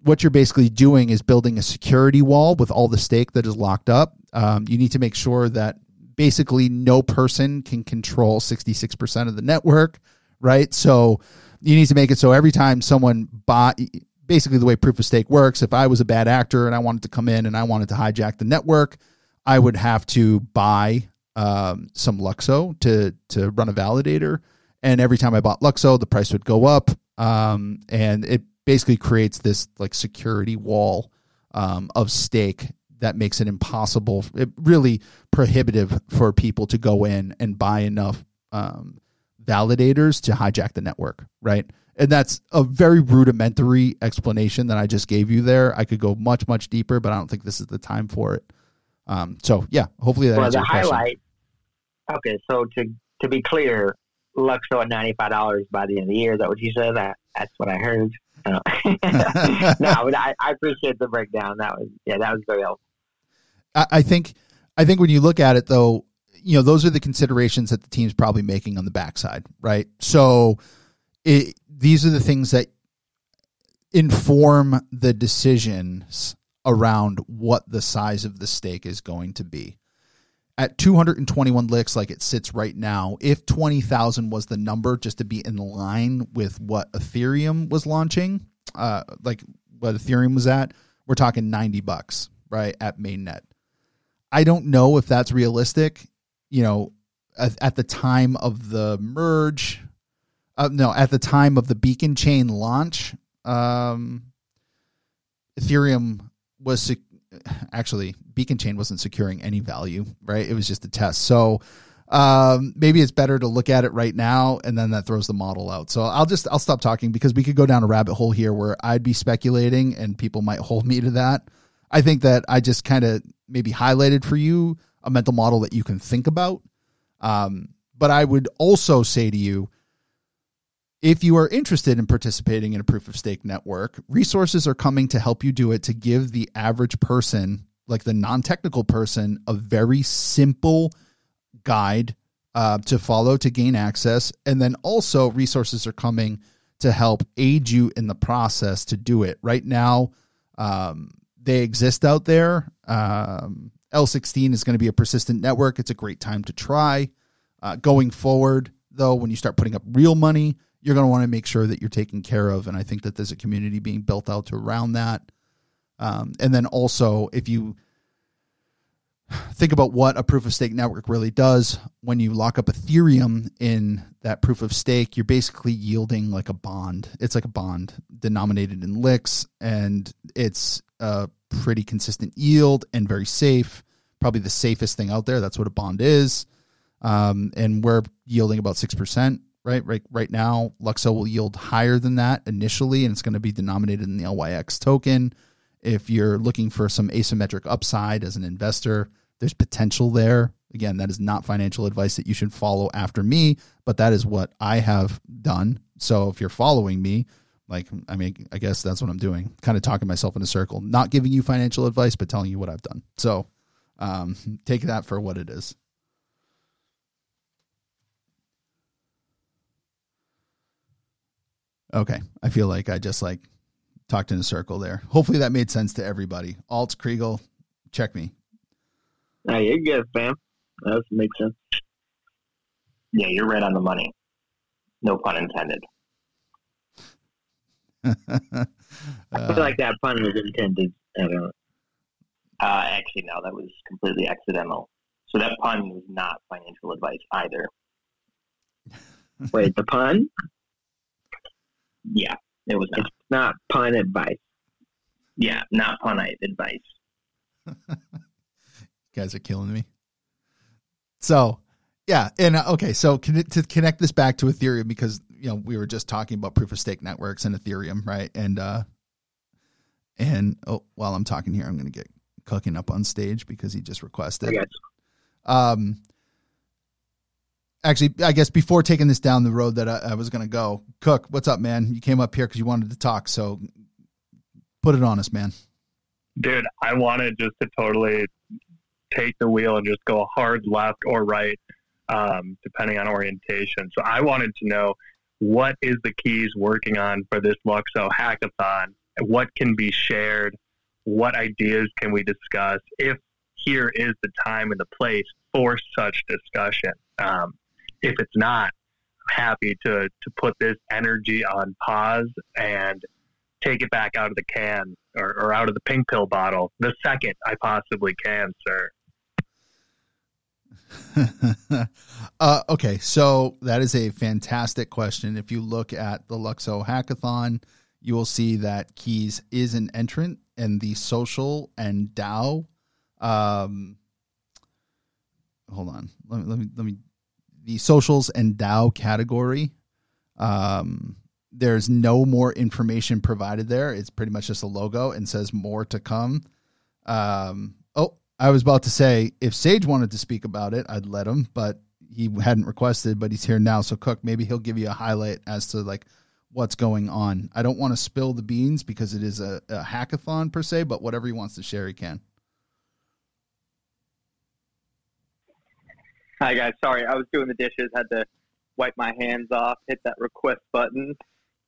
what you're basically doing is building a security wall with all the stake that is locked up. Um, you need to make sure that basically no person can control sixty-six percent of the network, right? So you need to make it so every time someone bought, basically the way proof of stake works, if I was a bad actor and I wanted to come in and I wanted to hijack the network, I would have to buy um, some LUKSO to, to run a validator. And every time I bought LUKSO, the price would go up. Um, and it basically creates this like security wall um, of stake that makes it impossible, it really prohibitive for people to go in and buy enough um, validators to hijack the network, right? And that's a very rudimentary explanation that I just gave you there. I could go much, much deeper, but I don't think this is the time for it. Um, so, yeah, hopefully that well, answers the your highlight, question. Okay, so to to be clear, LUKSO at ninety-five dollars by the end of the year. Is that what you said? That, that's what I heard. So. no, but I, I appreciate the breakdown. That was yeah, that was very helpful. I, I think I think when you look at it, though, you know, those are the considerations that the team's probably making on the backside, right? So it, these are the things that inform the decisions around what the size of the stake is going to be. At two hundred twenty-one licks, like it sits right now, if twenty thousand was the number just to be in line with what Ethereum was launching, uh, like what Ethereum was at, we're talking ninety bucks, right, at mainnet. I don't know if that's realistic. You know, at, at the time of the merge, uh, no, at the time of the Beacon Chain launch, um, Ethereum was secure. Actually, Beacon Chain wasn't securing any value, right? It was just a test. So um, maybe it's better to look at it right now, and then that throws the model out. So I'll just I'll stop talking because we could go down a rabbit hole here where I'd be speculating, and people might hold me to that. I think that I just kind of maybe highlighted for you a mental model that you can think about. Um, but I would also say to you, if you are interested in participating in a proof of stake network, resources are coming to help you do it, to give the average person, like the non-technical person, a very simple guide uh, to follow to gain access. And then also resources are coming to help aid you in the process to do it. Right now, um, they exist out there. Um, L sixteen is going to be a persistent network. It's a great time to try. Uh, going forward, though, when you start putting up real money, you're going to want to make sure that you're taken care of. And I think that there's a community being built out around that. Um, and then also, if you think about what a proof of stake network really does, when you lock up Ethereum in that proof of stake, you're basically yielding like a bond. It's like a bond denominated in licks, and it's a pretty consistent yield and very safe, probably the safest thing out there. That's what a bond is. Um, and we're yielding about six percent. Right, right, right now, LUKSO will yield higher than that initially, and it's going to be denominated in the L Y X token. If you're looking for some asymmetric upside as an investor, there's potential there. Again, that is not financial advice that you should follow after me, but that is what I have done. So if you're following me, like, I mean, I guess that's what I'm doing, kind of talking myself in a circle, not giving you financial advice, but telling you what I've done. So um, take that for what it is. Okay, I feel like I just like talked in a circle there. Hopefully that made sense to everybody. Alts, Kriegel, check me. Hey, you're good, fam. That makes sense. Yeah, you're right on the money. No pun intended. uh, I feel like that pun was intended. I don't know. Uh, actually, no, that was completely accidental. So that pun was not financial advice either. Wait, the pun? Yeah, it was not. It's not pun advice. Yeah, not pun advice. You guys are killing me. So, yeah. And uh, okay, so con- to connect this back to Ethereum, because, you know, we were just talking about proof of stake networks and Ethereum, right? And, uh, and oh, while I'm talking here, I'm going to get cooking up on stage because he just requested. I got you. Um, Actually, I guess before taking this down the road that I, I was going to go, Cook, what's up, man? You came up here because you wanted to talk, so put it on us, man. Dude, I wanted just to totally take the wheel and just go hard left or right, um, depending on orientation. So I wanted to know, what is the Keys working on for this LUKSO hackathon? What can be shared? What ideas can we discuss? If here is the time and the place for such discussion. Um, if it's not, I'm happy to, to put this energy on pause and take it back out of the can or, or out of the pink pill bottle the second I possibly can, sir. uh, okay, so that is a fantastic question. If you look at the LUKSO hackathon, you will see that Keys is an entrant in the social and DAO. Um, hold on, let me let me let me the socials and DAO category. Um, there's no more information provided there. It's pretty much just a logo and says more to come. Um, oh. I was about to say, if Sage wanted to speak about it, I'd let him, but he hadn't requested, but he's here now. So Cook, maybe he'll give you a highlight as to like what's going on. I don't want to spill the beans because it is a, a hackathon per se, but whatever he wants to share, he can. Hi guys. Sorry. I was doing the dishes, had to wipe my hands off, hit that request button.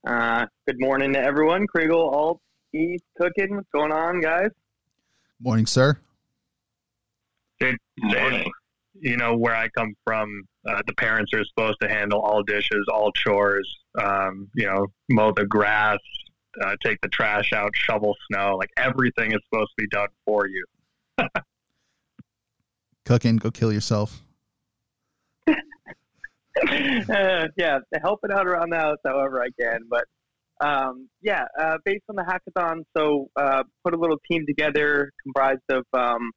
Uh, good morning to everyone. Kriegel, Alts, Keys, Cooking. What's going on, guys? Morning, sir. It, it, you know, where I come from, uh, the parents are supposed to handle all dishes, all chores, um, you know, mow the grass, uh, take the trash out, shovel snow. Like everything is supposed to be done for you. Cooking, go kill yourself. uh, yeah, helping out around the house however I can. But um, yeah, uh, based on the hackathon, so uh, put a little team together comprised of um,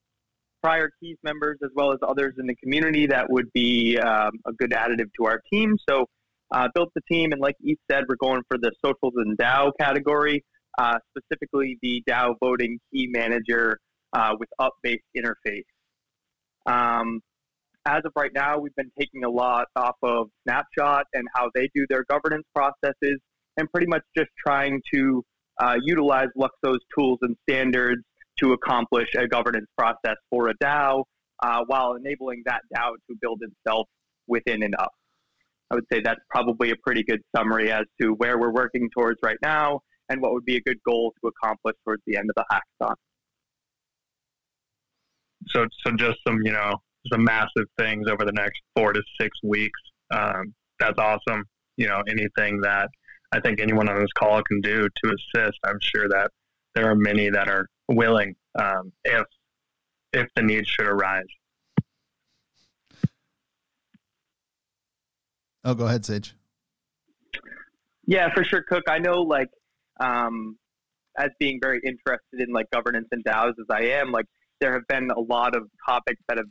prior Keys members, as well as others in the community that would be um, a good additive to our team. So uh, built the team, and like Ethan said, we're going for the socials and DAO category, uh, specifically the DAO voting key manager uh, with up-based interface. Um, as of right now, we've been taking a lot off of Snapshot and how they do their governance processes, and pretty much just trying to uh, utilize LUKSO's tools and standards to accomplish a governance process for a DAO uh, while enabling that DAO to build itself within and up. I would say that's probably a pretty good summary as to where we're working towards right now and what would be a good goal to accomplish towards the end of the hackathon. So so just some, you know, some massive things over the next four to six weeks. Um, that's awesome. You know, anything that I think anyone on this call can do to assist, I'm sure that there are many that are willing um, if if the need should arise. Oh, go ahead, Sage. Yeah, for sure, Cook. I know, like, um, as being very interested in, like, governance and DAOs as I am, like, there have been a lot of topics that have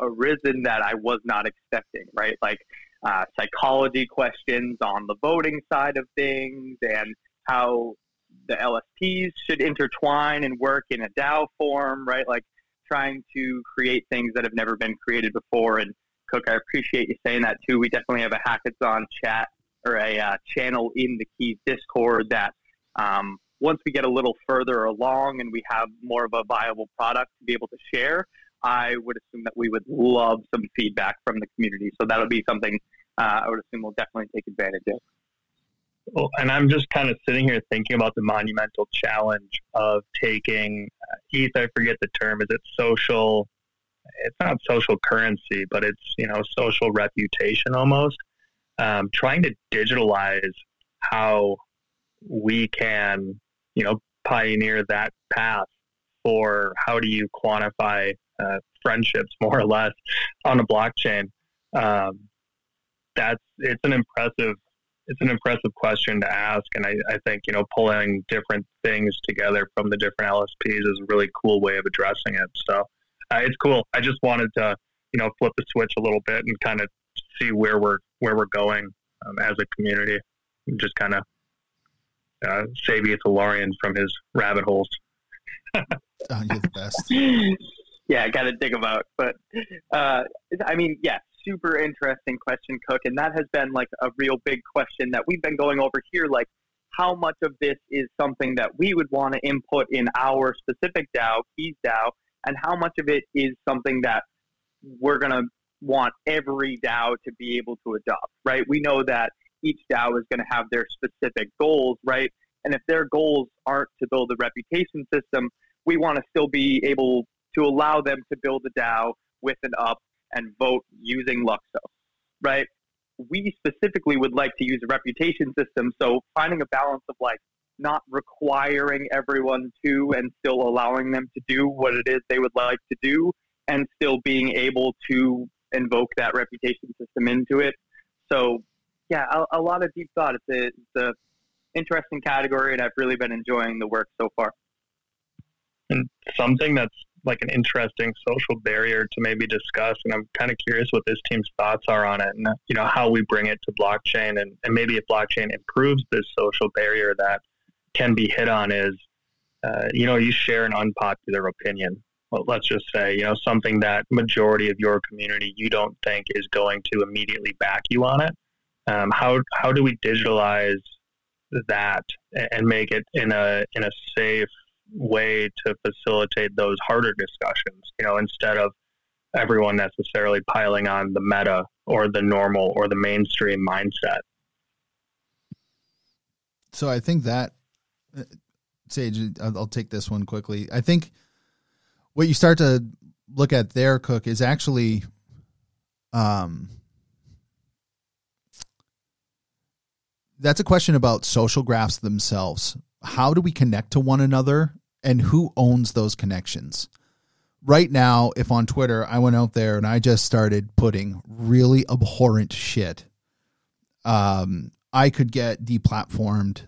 arisen that I was not expecting, right? Like, uh, psychology questions on the voting side of things and how the L S Ps should intertwine and work in a DAO form, right? Like trying to create things that have never been created before. And Cook, I appreciate you saying that too. We definitely have a hackathon chat or a uh, channel in the Keys Discord that um, once we get a little further along and we have more of a viable product to be able to share, I would assume that we would love some feedback from the community. So that'll be something uh, I would assume we'll definitely take advantage of. And I'm just kind of sitting here thinking about the monumental challenge of taking uh, E T H. I forget the term. Is it social? It's not social currency, but it's, you know, social reputation almost. Um, trying to digitalize how we can, you know, pioneer that path for how do you quantify uh, friendships more or less on a blockchain. Um, that's it's an impressive. It's an impressive question to ask, and I, I think, you know, pulling different things together from the different L S Ps is a really cool way of addressing it. So uh, it's cool. I just wanted to, you know, flip the switch a little bit and kind of see where we're where we're going um, as a community. Just kind of uh, save Ethelorian from his rabbit holes. Oh, you're the best. Yeah, I got to dig them out, but uh, I mean, yeah. Super interesting question, Cook, and that has been like a real big question that we've been going over here, like how much of this is something that we would want to input in our specific DAO, Keys DAO, and how much of it is something that we're going to want every DAO to be able to adopt, right? We know that each DAO is going to have their specific goals, right? And if their goals aren't to build a reputation system, we want to still be able to allow them to build a DAO with an up and vote using LUKSO, right? We specifically would like to use a reputation system, so finding a balance of like not requiring everyone to and still allowing them to do what it is they would like to do and still being able to invoke that reputation system into it. So yeah, a, a lot of deep thought. It's a, it's a interesting category, and I've really been enjoying the work so far. And something that's like an interesting social barrier to maybe discuss, and I'm kind of curious what this team's thoughts are on it, and you know, how we bring it to blockchain, and, and maybe if blockchain improves this social barrier that can be hit on is, uh, you know, you share an unpopular opinion. Well, let's just say, you know, something that majority of your community you don't think is going to immediately back you on it. Um, how how do we digitalize that and make it in a in a safe way to facilitate those harder discussions? You know, instead of everyone necessarily piling on the meta or the normal or the mainstream mindset. So I think that, Sage, I'll take this one quickly. I think what you start to look at there, Cook, is actually um, that's a question about social graphs themselves. How do we connect to one another, and who owns those connections? Right now, if on Twitter I went out there and I just started putting really abhorrent shit, um, I could get deplatformed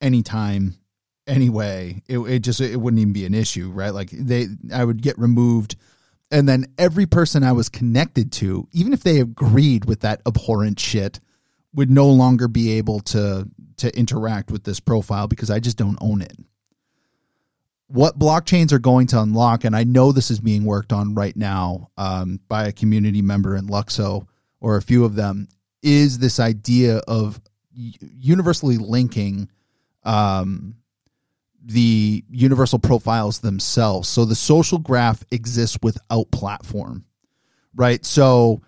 anytime. Anyway, it, it just, it wouldn't even be an issue, right? Like they, I would get removed, and then every person I was connected to, even if they agreed with that abhorrent shit, would no longer be able to, to interact with this profile because I just don't own it. What blockchains are going to unlock, and I know this is being worked on right now um, by a community member in LUKSO or a few of them, is this idea of universally linking um, the universal profiles themselves. So the social graph exists without platform, right? So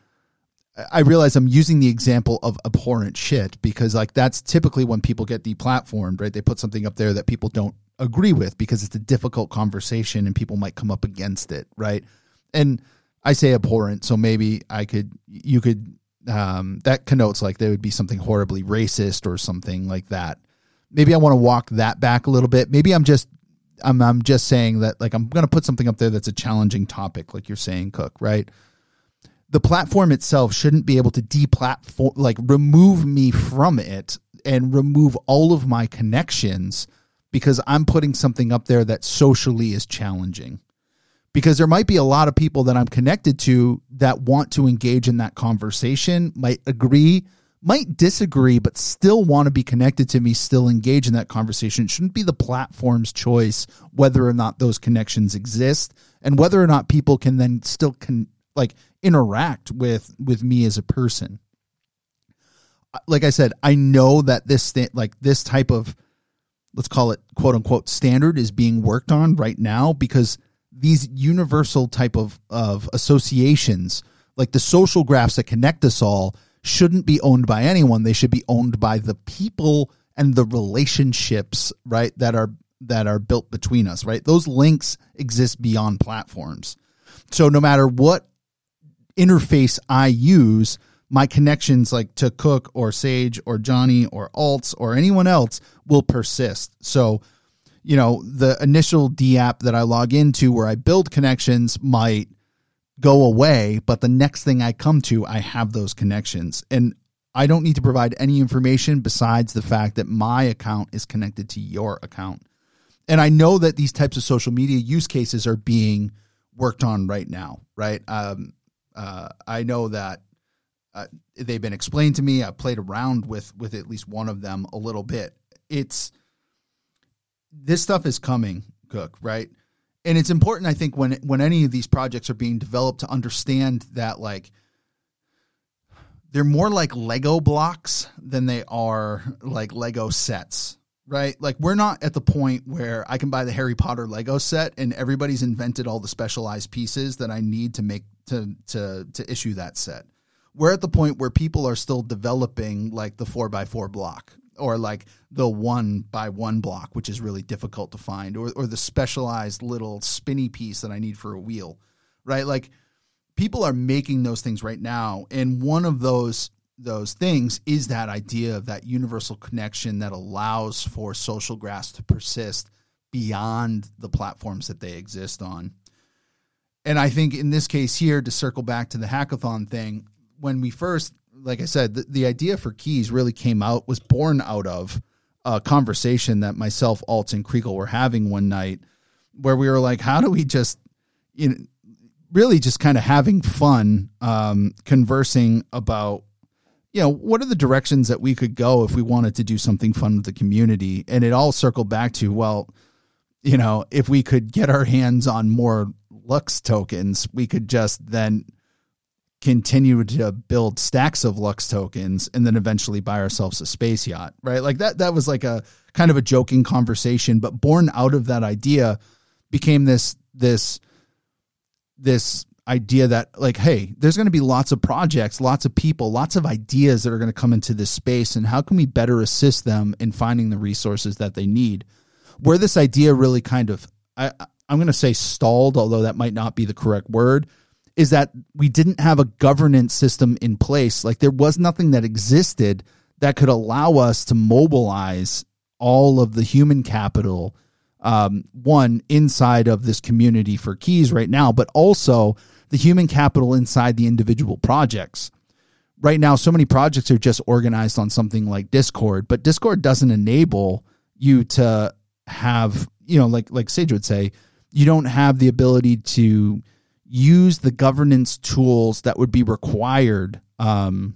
I realize I'm using the example of abhorrent shit because like that's typically when people get deplatformed, right? They put something up there that people don't agree with because it's a difficult conversation and people might come up against it, right? And I say abhorrent, so maybe I could, you could, um, that connotes like there would be something horribly racist or something like that. Maybe I want to walk that back a little bit. Maybe I'm just, I'm, I'm just saying that like, I'm going to put something up there that's a challenging topic. Like you're saying, Cook, right? The platform itself shouldn't be able to deplatform, like remove me from it and remove all of my connections because I'm putting something up there that socially is challenging, because there might be a lot of people that I'm connected to that want to engage in that conversation, might agree, might disagree, but still want to be connected to me, still engage in that conversation. It shouldn't be the platform's choice whether or not those connections exist and whether or not people can then still con- like interact with, with me as a person. Like I said, I know that this th- like this type of, let's call it quote unquote standard, is being worked on right now because these universal type of, of associations, like the social graphs that connect us all, shouldn't be owned by anyone. They should be owned by the people and the relationships, right, that are that are built between us, right? Those links exist beyond platforms. So no matter what interface I use, my connections like to Cook or Sage or Johnny or Alts or anyone else will persist. So, you know, the initial dApp that I log into where I build connections might go away, but the next thing I come to, I have those connections, and I don't need to provide any information besides the fact that my account is connected to your account. And I know that these types of social media use cases are being worked on right now, right? Um, uh, I know that uh, they've been explained to me. I played around with, with at least one of them a little bit. It's, this stuff is coming, Cook, right? And it's important, I think, when when any of these projects are being developed to understand that, like, they're more like Lego blocks than they are like Lego sets, right? Like, we're not at the point where I can buy the Harry Potter Lego set and everybody's invented all the specialized pieces that I need to make to to to issue that set. We're at the point where people are still developing like the four by four block or like the one by one block, which is really difficult to find, or or the specialized little spinny piece that I need for a wheel, right? Like, people are making those things right now. And one of those those things is that idea of that universal connection that allows for social graphs to persist beyond the platforms that they exist on. And I think in this case here, to circle back to the hackathon thing, when we first, like I said, the, the idea for Keys really came out, was born out of a conversation that myself, Alts, and Kriegel were having one night where we were like, how do we just, you know, really just kind of having fun um, conversing about, you know, what are the directions that we could go if we wanted to do something fun with the community? And it all circled back to, well, you know, if we could get our hands on more Lux tokens, we could just then continue to build stacks of Lux tokens and then eventually buy ourselves a space yacht, right? Like that, that was like a kind of a joking conversation, but born out of that idea became this, this, this idea that like, hey, there's going to be lots of projects, lots of people, lots of ideas that are going to come into this space. And how can we better assist them in finding the resources that they need? Where this idea really kind of, I, I'm going to say stalled, although that might not be the correct word, is that we didn't have a governance system in place. Like, there was nothing that existed that could allow us to mobilize all of the human capital, um, one, inside of this community for Keys right now, but also the human capital inside the individual projects. Right now, so many projects are just organized on something like Discord, but Discord doesn't enable you to have, you know, like like Sage would say, you don't have the ability to use the governance tools that would be required um,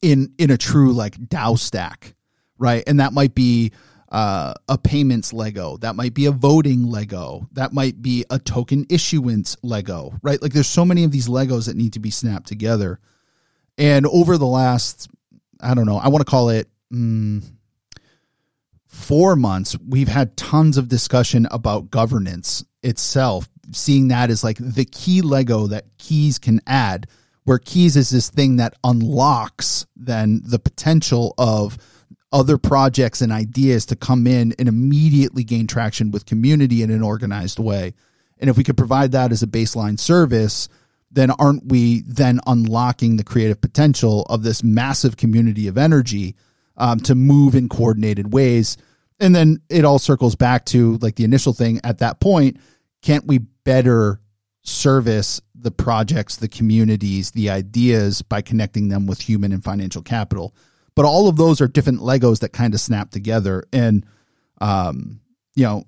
in in a true like DAO stack, right? And that might be Uh, a payments Lego, that might be a voting Lego, that might be a token issuance Lego, right? Like, there's so many of these Legos that need to be snapped together. And over the last, I don't know, I want to call it mm, four months, we've had tons of discussion about governance itself, seeing that as like the key Lego that Keys can add, where Keys is this thing that unlocks then the potential of other projects and ideas to come in and immediately gain traction with community in an organized way. And if we could provide that as a baseline service, then aren't we then unlocking the creative potential of this massive community of energy um, to move in coordinated ways? And then it all circles back to like the initial thing at that point. Can't we better service the projects, the communities, the ideas by connecting them with human and financial capital? But all of those are different Legos that kind of snap together. And, um, you know,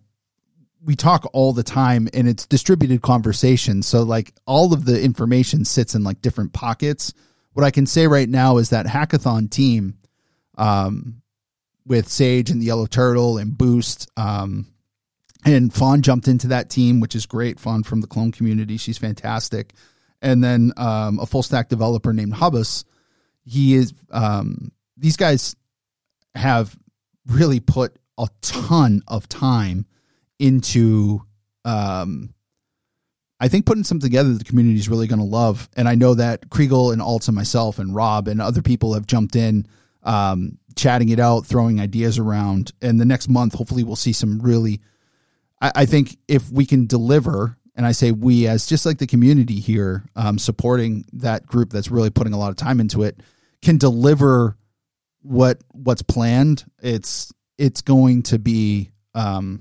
we talk all the time and it's distributed conversation. So like all of the information sits in like different pockets. What I can say right now is that hackathon team um, with Sage and the Yellow Turtle and Boost um, and Fawn jumped into that team, which is great. Fawn from the clone community. She's fantastic. And then um, a full stack developer named Hubbus. He is, um, These guys have really put a ton of time into, um, I think, putting something together that the community is really going to love. And I know that Kriegel and Alts and myself and Rob and other people have jumped in, um, chatting it out, throwing ideas around. And the next month, hopefully, we'll see some really, I, I think, if we can deliver, and I say we as just like the community here, um, supporting that group that's really putting a lot of time into it, can deliver what what's planned, it's it's going to be um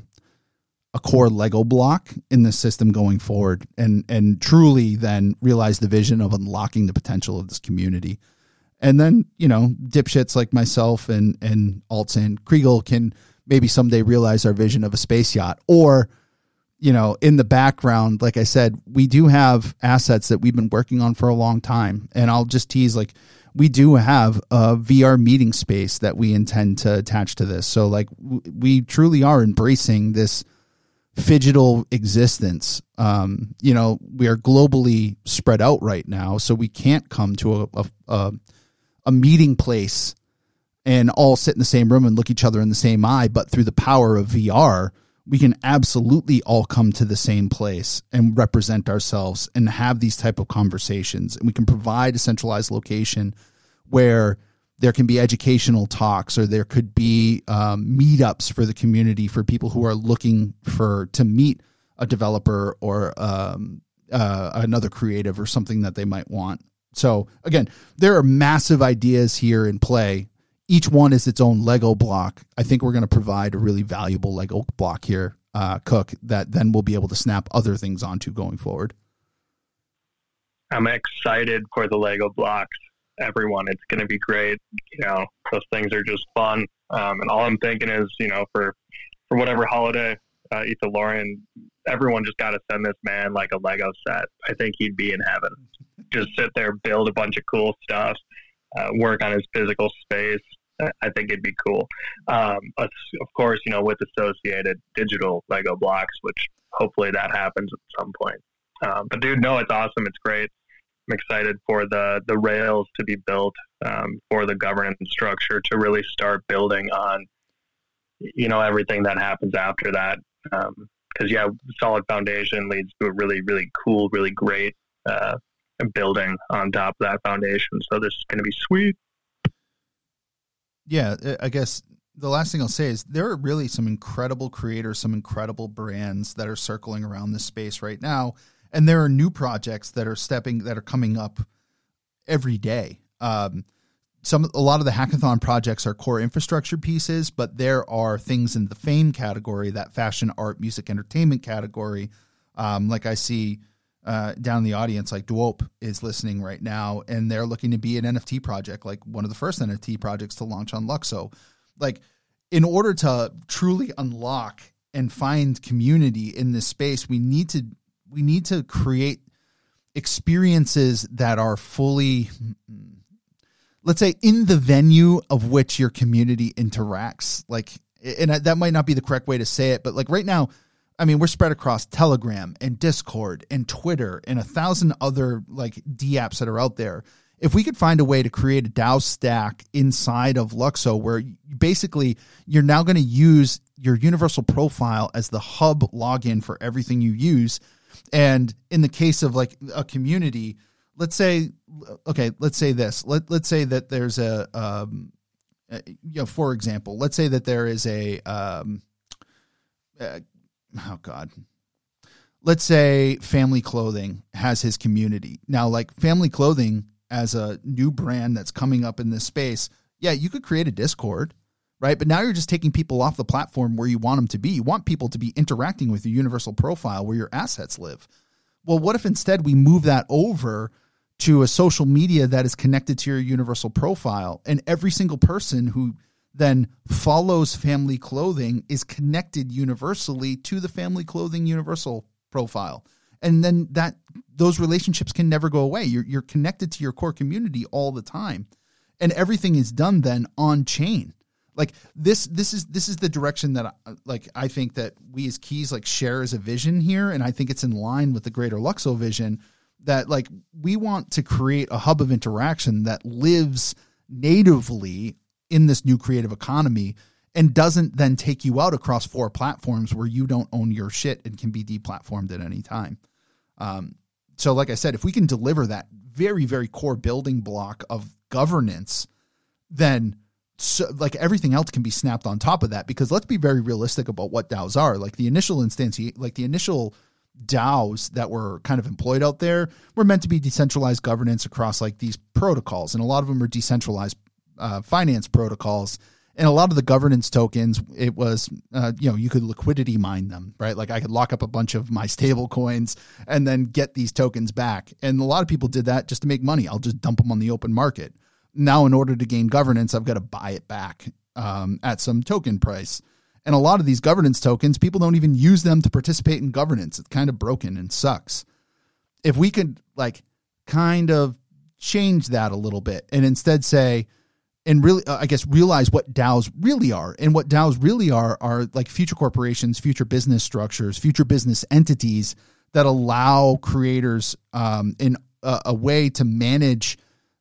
a core Lego block in the system going forward, and and truly then realize the vision of unlocking the potential of this community. And then, you know, dipshits like myself and and Alts and Kriegel can maybe someday realize our vision of a space yacht, or, you know, in the background, like I said, we do have assets that we've been working on for a long time. And I'll just tease, like, we do have a V R meeting space that we intend to attach to this. So like w- we truly are embracing this phygital existence. Um, you know, we are globally spread out right now, so we can't come to a, a, a, a meeting place and all sit in the same room and look each other in the same eye, but through the power of V R, we can absolutely all come to the same place and represent ourselves and have these type of conversations. And we can provide a centralized location where there can be educational talks, or there could be um, meetups for the community for people who are looking for to meet a developer or um, uh, another creative or something that they might want. So again, there are massive ideas here in play. Each one is its own Lego block. I think we're going to provide a really valuable Lego block here, uh, Cook, that then we'll be able to snap other things onto going forward. I'm excited for the Lego blocks, everyone. It's going to be great. You know, those things are just fun. Um, and all I'm thinking is, you know, for, for whatever holiday, uh, Ethelorian, everyone just got to send this man like a Lego set. I think he'd be in heaven. Just sit there, build a bunch of cool stuff, uh, work on his physical space. I think it'd be cool. Um, of course, you know, with associated digital Lego blocks, which hopefully that happens at some point. Um, but dude, no, it's awesome. It's great. I'm excited for the, the rails to be built, um, for the governance structure to really start building on, you know, everything that happens after that. Um, cause yeah, solid foundation leads to a really, really cool, really great, uh, building on top of that foundation. So this is going to be sweet. Yeah, I guess the last thing I'll say is there are really some incredible creators, some incredible brands that are circling around this space right now. And there are new projects that are stepping, that are coming up every day. Um, some, a lot of the hackathon projects are core infrastructure pieces, but there are things in the fame category, that fashion, art, music, entertainment category. Um, like I see, Uh, down in the audience, like Duop is listening right now, and they're looking to be an N F T project, like one of the first N F T projects to launch on LUKSO. Like, in order to truly unlock and find community in this space, we need to we need to create experiences that are fully, let's say, in the venue of which your community interacts. Like, and that might not be the correct way to say it, but like right now, I mean, we're spread across Telegram and Discord and Twitter and a thousand other like D apps that are out there. If we could find a way to create a DAO stack inside of LUKSO where basically you're now going to use your universal profile as the hub login for everything you use. And in the case of like a community, let's say, okay, let's say this, Let, let's say that there's a, um, you know, for example, let's say that there is a, um, a oh God, let's say Family Clothing has his community. Now, like Family Clothing as a new brand that's coming up in this space. Yeah. You could create a Discord, right? But now you're just taking people off the platform where you want them to be. You want people to be interacting with your universal profile where your assets live. Well, what if instead we move that over to a social media that is connected to your universal profile, and every single person who then follows Family Clothing is connected universally to the Family Clothing universal profile. And then that those relationships can never go away. You're, you're connected to your core community all the time, and everything is done then on chain. Like this, this is, this is the direction that I, like, I think that we as Keys like share as a vision here. And I think it's in line with the greater LUKSO vision that like, we want to create a hub of interaction that lives natively in this new creative economy and doesn't then take you out across four platforms where you don't own your shit and can be deplatformed at any time. Um, so like I said, if we can deliver that very, very core building block of governance, then so, like everything else can be snapped on top of that, because let's be very realistic about what DAOs are. Like the initial instance, like the initial DAOs that were kind of employed out there were meant to be decentralized governance across like these protocols. And a lot of them are decentralized Uh, finance protocols, and a lot of the governance tokens, it was, uh, you know, you could liquidity mine them, right? Like I could lock up a bunch of my stable coins and then get these tokens back. And a lot of people did that just to make money. I'll just dump them on the open market. Now, in order to gain governance, I've got to buy it back um, at some token price. And a lot of these governance tokens, people don't even use them to participate in governance. It's kind of broken and sucks. If we could like kind of change that a little bit and instead say, and really, uh, I guess, realize what DAOs really are. And what DAOs really are are like future corporations, future business structures, future business entities that allow creators um, in a, a way to manage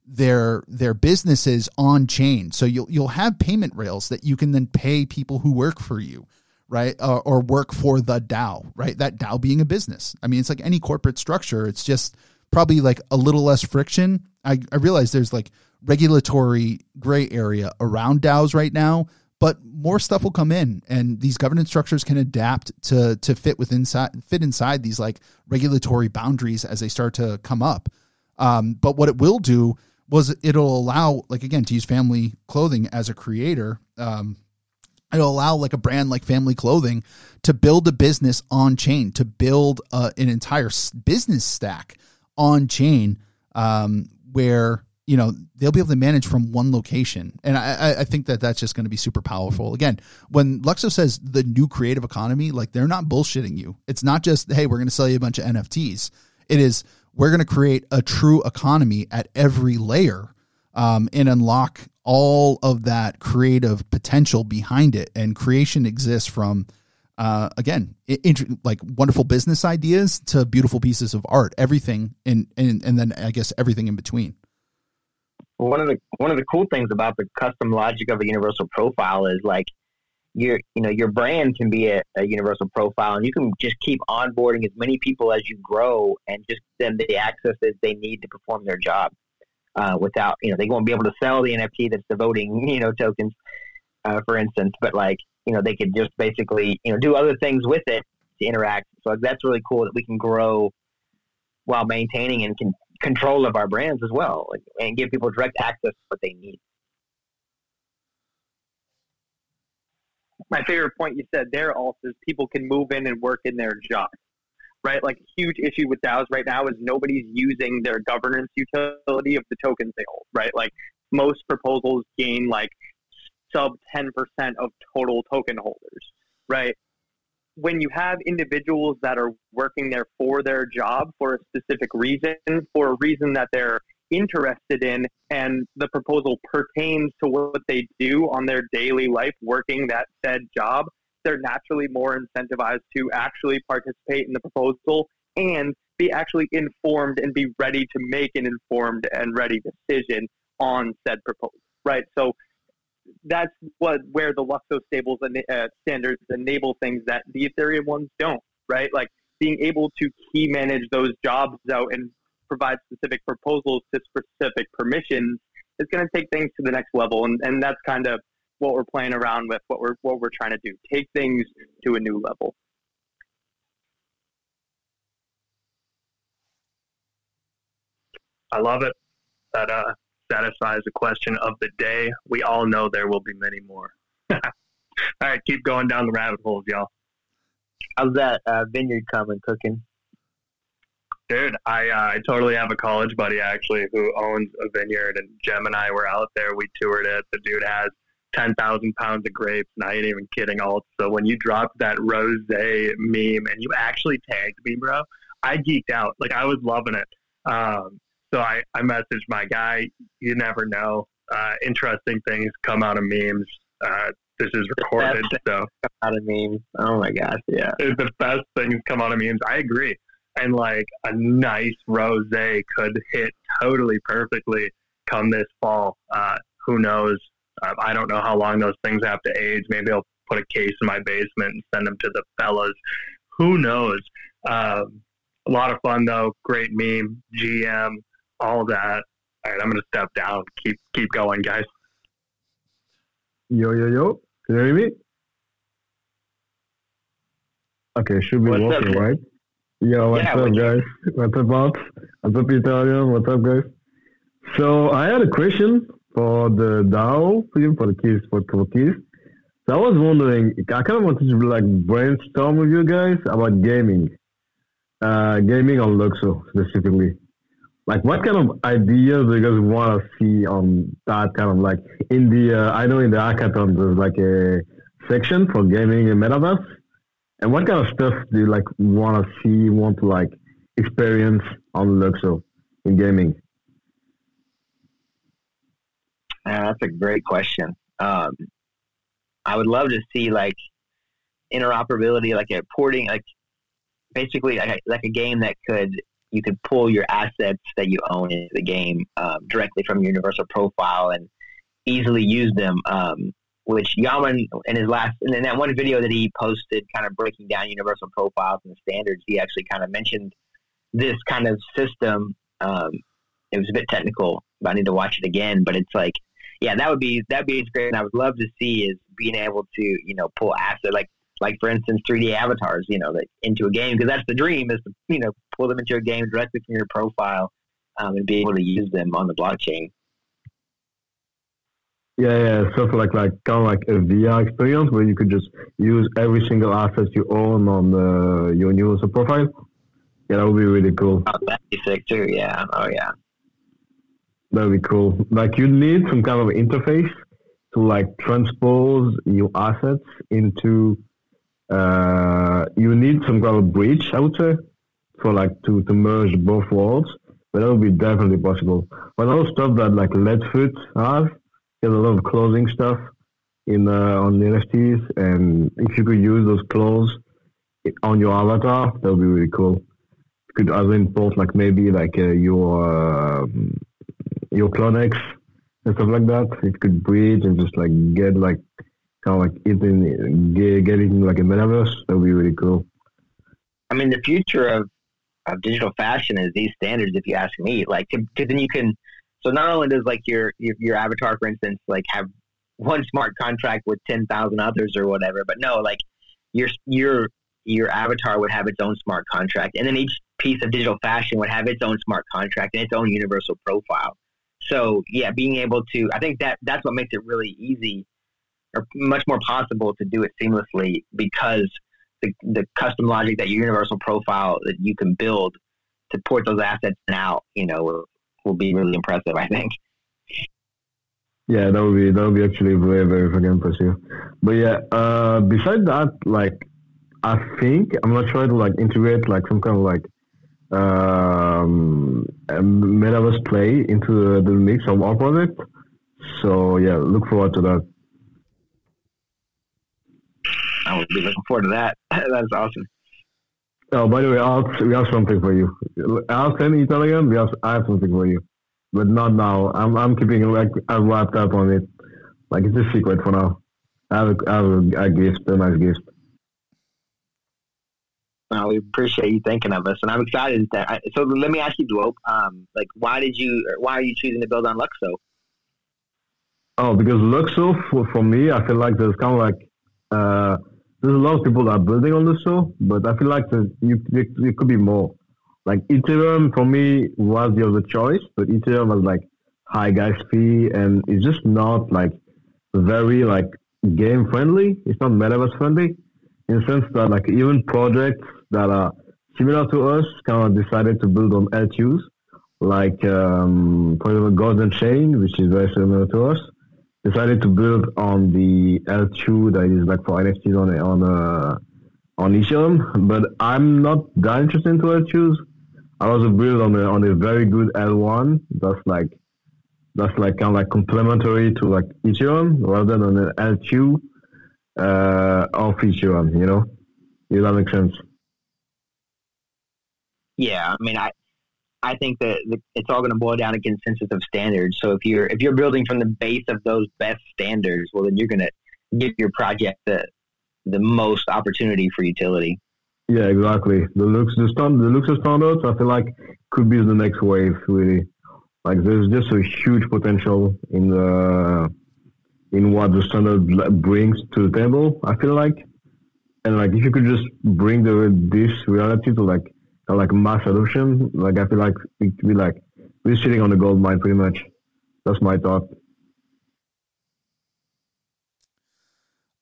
their their businesses on chain. So you'll you'll have payment rails that you can then pay people who work for you, right? Uh, or work for the DAO, right? That DAO being a business. I mean, it's like any corporate structure. It's just probably like a little less friction. I, I realize there's like regulatory gray area around DAOs right now, but more stuff will come in, and these governance structures can adapt to to fit within inside fit inside these like regulatory boundaries as they start to come up. Um, but what it will do was it'll allow, like, again, to use Family Clothing as a creator, um, it'll allow like a brand like Family Clothing to build a business on chain, to build uh, an entire business stack on chain, um, where, you know, they'll be able to manage from one location. And I, I think that that's just going to be super powerful. Again, when LUKSO says the new creative economy, like, they're not bullshitting you. It's not just, hey, we're going to sell you a bunch of N F Ts. It is, we're going to create a true economy at every layer, um, and unlock all of that creative potential behind it. And creation exists from, uh, again, it, like wonderful business ideas to beautiful pieces of art, everything. And, and, and then I guess everything in between. Well, one of the, one of the cool things about the custom logic of a universal profile is like your, you know, your brand can be a, a universal profile, and you can just keep onboarding as many people as you grow and just give them the access that they need to perform their job, uh, without, you know, they won't be able to sell the N F T that's devoting, you know, tokens, uh, for instance, but like, you know, they could just basically, you know, do other things with it to interact. So that's really cool that we can grow while maintaining and can control of our brands as well, and give people direct access to what they need. My favorite point you said there also is people can move in and work in their job, right? Like, a huge issue with DAOs right now is nobody's using their governance utility of the tokens they hold, right? Like, most proposals gain like sub ten percent of total token holders, right? When you have individuals that are working there for their job, for a specific reason, for a reason that they're interested in, and the proposal pertains to what they do on their daily life working that said job, they're naturally more incentivized to actually participate in the proposal and be actually informed and be ready to make an informed and ready decision on said proposal, right? So that's what where the LUKSO stables and uh, standards enable things that the Ethereum ones don't, right? Like, being able to key manage those jobs out and provide specific proposals to specific permissions is going to take things to the next level, and, and that's kind of what we're playing around with, what we're what we're trying to do, take things to a new level. I love it. That uh. satisfies the question of the day. We all know there will be many more. All right, keep going down the rabbit holes, y'all. How's that uh, vineyard coming, cooking? Dude, I uh, I totally have a college buddy, actually, who owns a vineyard, and Jem and I were out there. We toured it. The dude has ten thousand pounds of grapes, and I ain't even kidding, Alt. So when you dropped that rosé meme, and you actually tagged me, bro, I geeked out. Like, I was loving it. Um, So I, I messaged my guy. You never know. Uh, interesting things come out of memes. Uh, this is recorded. So come out of memes. Oh my gosh, yeah. The best things come out of memes. I agree. And like, a nice rosé could hit totally perfectly come this fall. Uh, who knows? Uh, I don't know how long those things have to age. Maybe I'll put a case in my basement and send them to the fellas. Who knows? Uh, a lot of fun though. Great meme. G M. All that. All right, I'm going to step down. Keep keep going, guys. Yo, yo, yo. Can you hear me? Okay, should be what's working, up, right? Yo, what's yeah, up, what guys? You... What's up, Bob? What's up, Italian? What's up, guys? So I had a question for the DAO, for the Keys, for the Keys. So I was wondering, I kind of wanted to like brainstorm with you guys about gaming. Uh, gaming on LUKSO, specifically. Like, what kind of ideas do you guys want to see on that kind of, like, in the, uh, I know in the hackathon, there's, like, a section for gaming and metaverse. And what kind of stuff do you, like, want to see, want to, like, experience on LUKSO in gaming? Uh, that's a great question. Um, I would love to see, like, interoperability, like, a porting, like, basically, like a, like a game that could you could pull your assets that you own into the game um, directly from your universal profile and easily use them. Um, which Yaman in his last, and in that one video that he posted kind of breaking down universal profiles and standards, he actually kind of mentioned this kind of system. Um, it was a bit technical, but I need to watch it again, but it's like, yeah, that would be, that'd be great. And I would love to see is being able to, you know, pull assets like, like for instance, three D avatars, you know, like into a game. Cause that's the dream is to, you know, pull them into a game directly from your profile um, and be able to use them on the blockchain. Yeah, yeah, sort of like, like kind of like a V R experience where you could just use every single asset you own on the, your universal profile. Yeah, that would be really cool. Oh, that'd be sick too, yeah. Oh, yeah. That would be cool. Like, you need some kind of interface to, like, transpose your assets into... Uh, you need some kind of bridge, I would say, for, like, to, to merge both worlds. But that would be definitely possible. But all stuff that, like, Ledfoot has... There's a lot of clothing stuff in uh, on the N F Ts, and if you could use those clothes on your avatar, that would be really cool. You could also import like maybe like uh, your uh, your Clone X and stuff like that. It could breed and just like get like kind of like it in get, get it in like a metaverse. That would be really cool. I mean, the future of of digital fashion is these standards. If you ask me, like, because then you can. So not only does like your, your, your avatar, for instance, like have one smart contract with ten thousand others or whatever, but no, like your, your, your avatar would have its own smart contract. And then each piece of digital fashion would have its own smart contract and its own universal profile. So yeah, being able to, I think that that's what makes it really easy or much more possible to do it seamlessly, because the, the custom logic that your universal profile that you can build to port those assets now, you know, will be really impressive, I think. Yeah, that would be that would be actually very, very fucking impressive. But yeah, uh, besides that, like, I think I'm not sure to like integrate like some kind of like um, metaverse play into the, the mix of our project. So yeah, look forward to that. I would be looking forward to that. That's awesome. Oh, by the way, Alts, we have something for you. Alts and Italian, we have, I have something for you. But not now. I'm I'm keeping it like, I've wrapped up on it. Like, it's a secret for now. I have a, I have a, a gift, a nice gift. Well, we appreciate you thinking of us, and I'm excited. That I, so let me ask you, Duop, um, like, why did you, or why are you choosing to build on LUKSO? Oh, because LUKSO, for, for me, I feel like there's kind of like... Uh, There's a lot of people that are building on LUKSO, but I feel like the, you, there, there could be more. Like Ethereum, for me, was the other choice, but Ethereum was like high gas fee, and it's just not like very like game friendly. It's not metaverse friendly in the sense that like even projects that are similar to us kind of decided to build on L T Us, like um, for example Golden Chain, which is very similar to us. Decided to build on the L two that is like for N F Ts on on uh, on Ethereum, but I'm not that interested into L twos. I also build on a on a very good L one that's like that's like kind of like complementary to like Ethereum rather than an L two uh, of Ethereum. You know, if that makes sense. Yeah, I mean, I. I think that it's all going to boil down to consensus of standards. So if you're if you're building from the base of those best standards, well, then you're going to give your project the the most opportunity for utility. Yeah, exactly. The looks the stand the looks of standards, I feel like, could be the next wave. Really, like there's just a huge potential in the in what the standard brings to the table. I feel like, and like if you could just bring the this reality to like. Like mass adoption, like I feel like we we like we're sitting on a gold mine pretty much. That's my thought.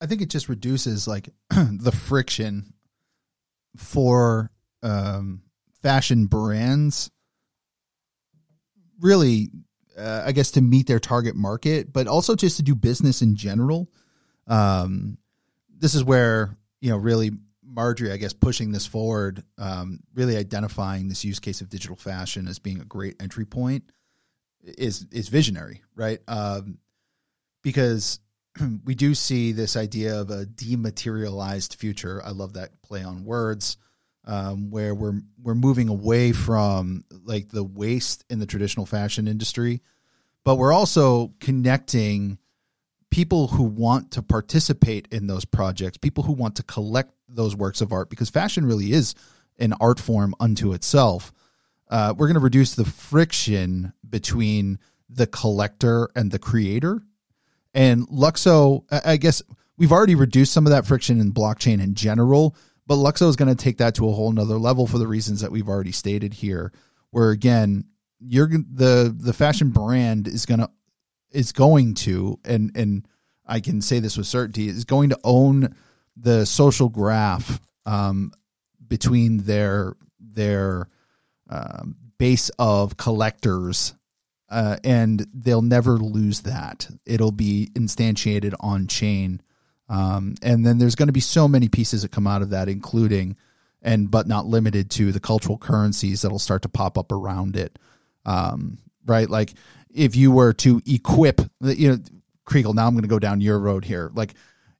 I think it just reduces like the friction for um, fashion brands. Really, uh, I guess to meet their target market, but also just to do business in general. Um, this is where you know really. Marjorie, I guess, pushing this forward, um, really identifying this use case of digital fashion as being a great entry point is is visionary, right? Um, because we do see this idea of a dematerialized future. I love that play on words. um, where we're we're moving away from like the waste in the traditional fashion industry, but we're also connecting people who want to participate in those projects, people who want to collect those works of art, because fashion really is an art form unto itself. Uh, we're going to reduce the friction between the collector and the creator. And LUKSO, I guess we've already reduced some of that friction in blockchain in general, but LUKSO is going to take that to a whole nother level for the reasons that we've already stated here, where again, you're the, the fashion brand is going to, is going to, and, and I can say this with certainty, is going to own the social graph um, between their, their um, base of collectors. Uh, and they'll never lose that. It'll be instantiated on chain. Um, and then there's going to be so many pieces that come out of that, including and but not limited to the cultural currencies that'll start to pop up around it. Um, right? Like if you were to equip, you know, Kriegel, now I'm going to go down your road here. Like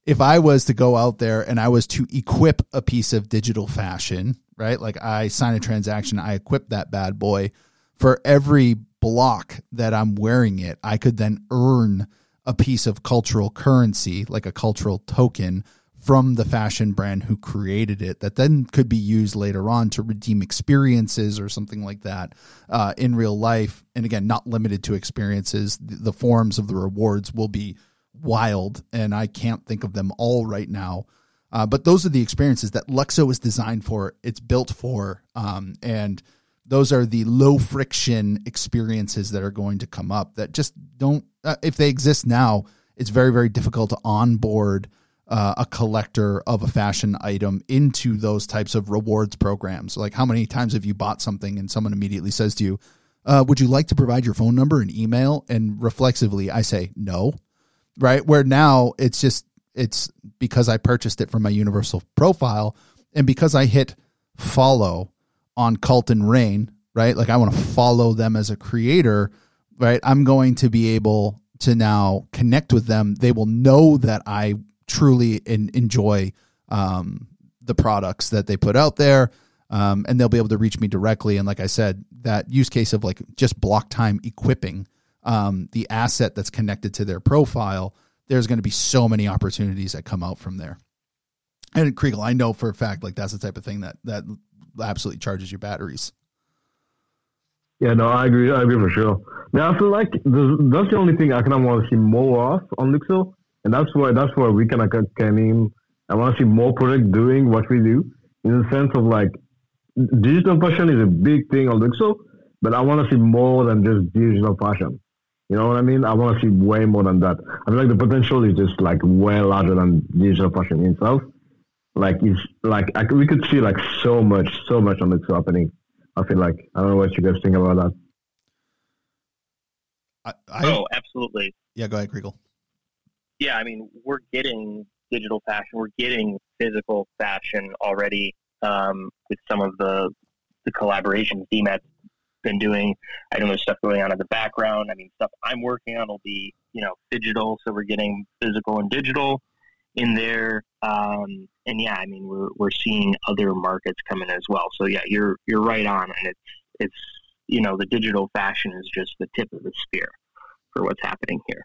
if I was to go out there and I was to equip a piece of digital fashion, right? Like I sign a transaction, I equip that bad boy. For every block that I'm wearing it, I could then earn a piece of cultural currency, like a cultural token from the fashion brand who created it that then could be used later on to redeem experiences or something like that uh, in real life. And again, not limited to experiences. The forms of the rewards will be wild, and I can't think of them all right now. Uh, but those are the experiences that LUKSO is designed for. It's built for, um, and those are the low friction experiences that are going to come up that just don't, uh, if they exist now, it's very, very difficult to onboard uh, a collector of a fashion item into those types of rewards programs. Like how many times have you bought something and someone immediately says to you, uh, would you like to provide your phone number and email? And reflexively, I say no, right? Where now it's just, it's because I purchased it from my Universal profile and because I hit follow on Cult and Rain, right? Like I want to follow them as a creator, right? I'm going to be able to now connect with them. They will know that I truly in, enjoy um, the products that they put out there, um, and they'll be able to reach me directly. And like I said, that use case of like just block time equipping um, the asset that's connected to their profile, there's going to be so many opportunities that come out from there. And Kriegel, I know for a fact, like that's the type of thing that, that, absolutely charges your batteries. Yeah, no, I agree. I agree for sure. Now I feel like that's the only thing I kind of want to see more of on LUKSO, and that's why that's why we kind of came in. I want to see more product doing what we do in the sense of like digital fashion is a big thing on LUKSO, but I want to see more than just digital fashion. You know what I mean? I want to see way more than that. I feel like the potential is just like way larger than digital fashion itself. Like it's like I, we could see like so much, so much on LUKSO happening. I feel like I don't know what you guys think about that. I, I, oh, absolutely. Yeah, go ahead, Kriegel. Yeah, I mean, we're getting digital fashion, we're getting physical fashion already um, with some of the the collaborations Dmat's been doing. I know there's stuff going on in the background. I mean, stuff I'm working on will be you know digital, so we're getting physical and digital in there. Um, and yeah, I mean, we're, we're seeing other markets come in as well. So yeah, you're, you're right on. And it's, it's, you know, the digital fashion is just the tip of the spear for what's happening here.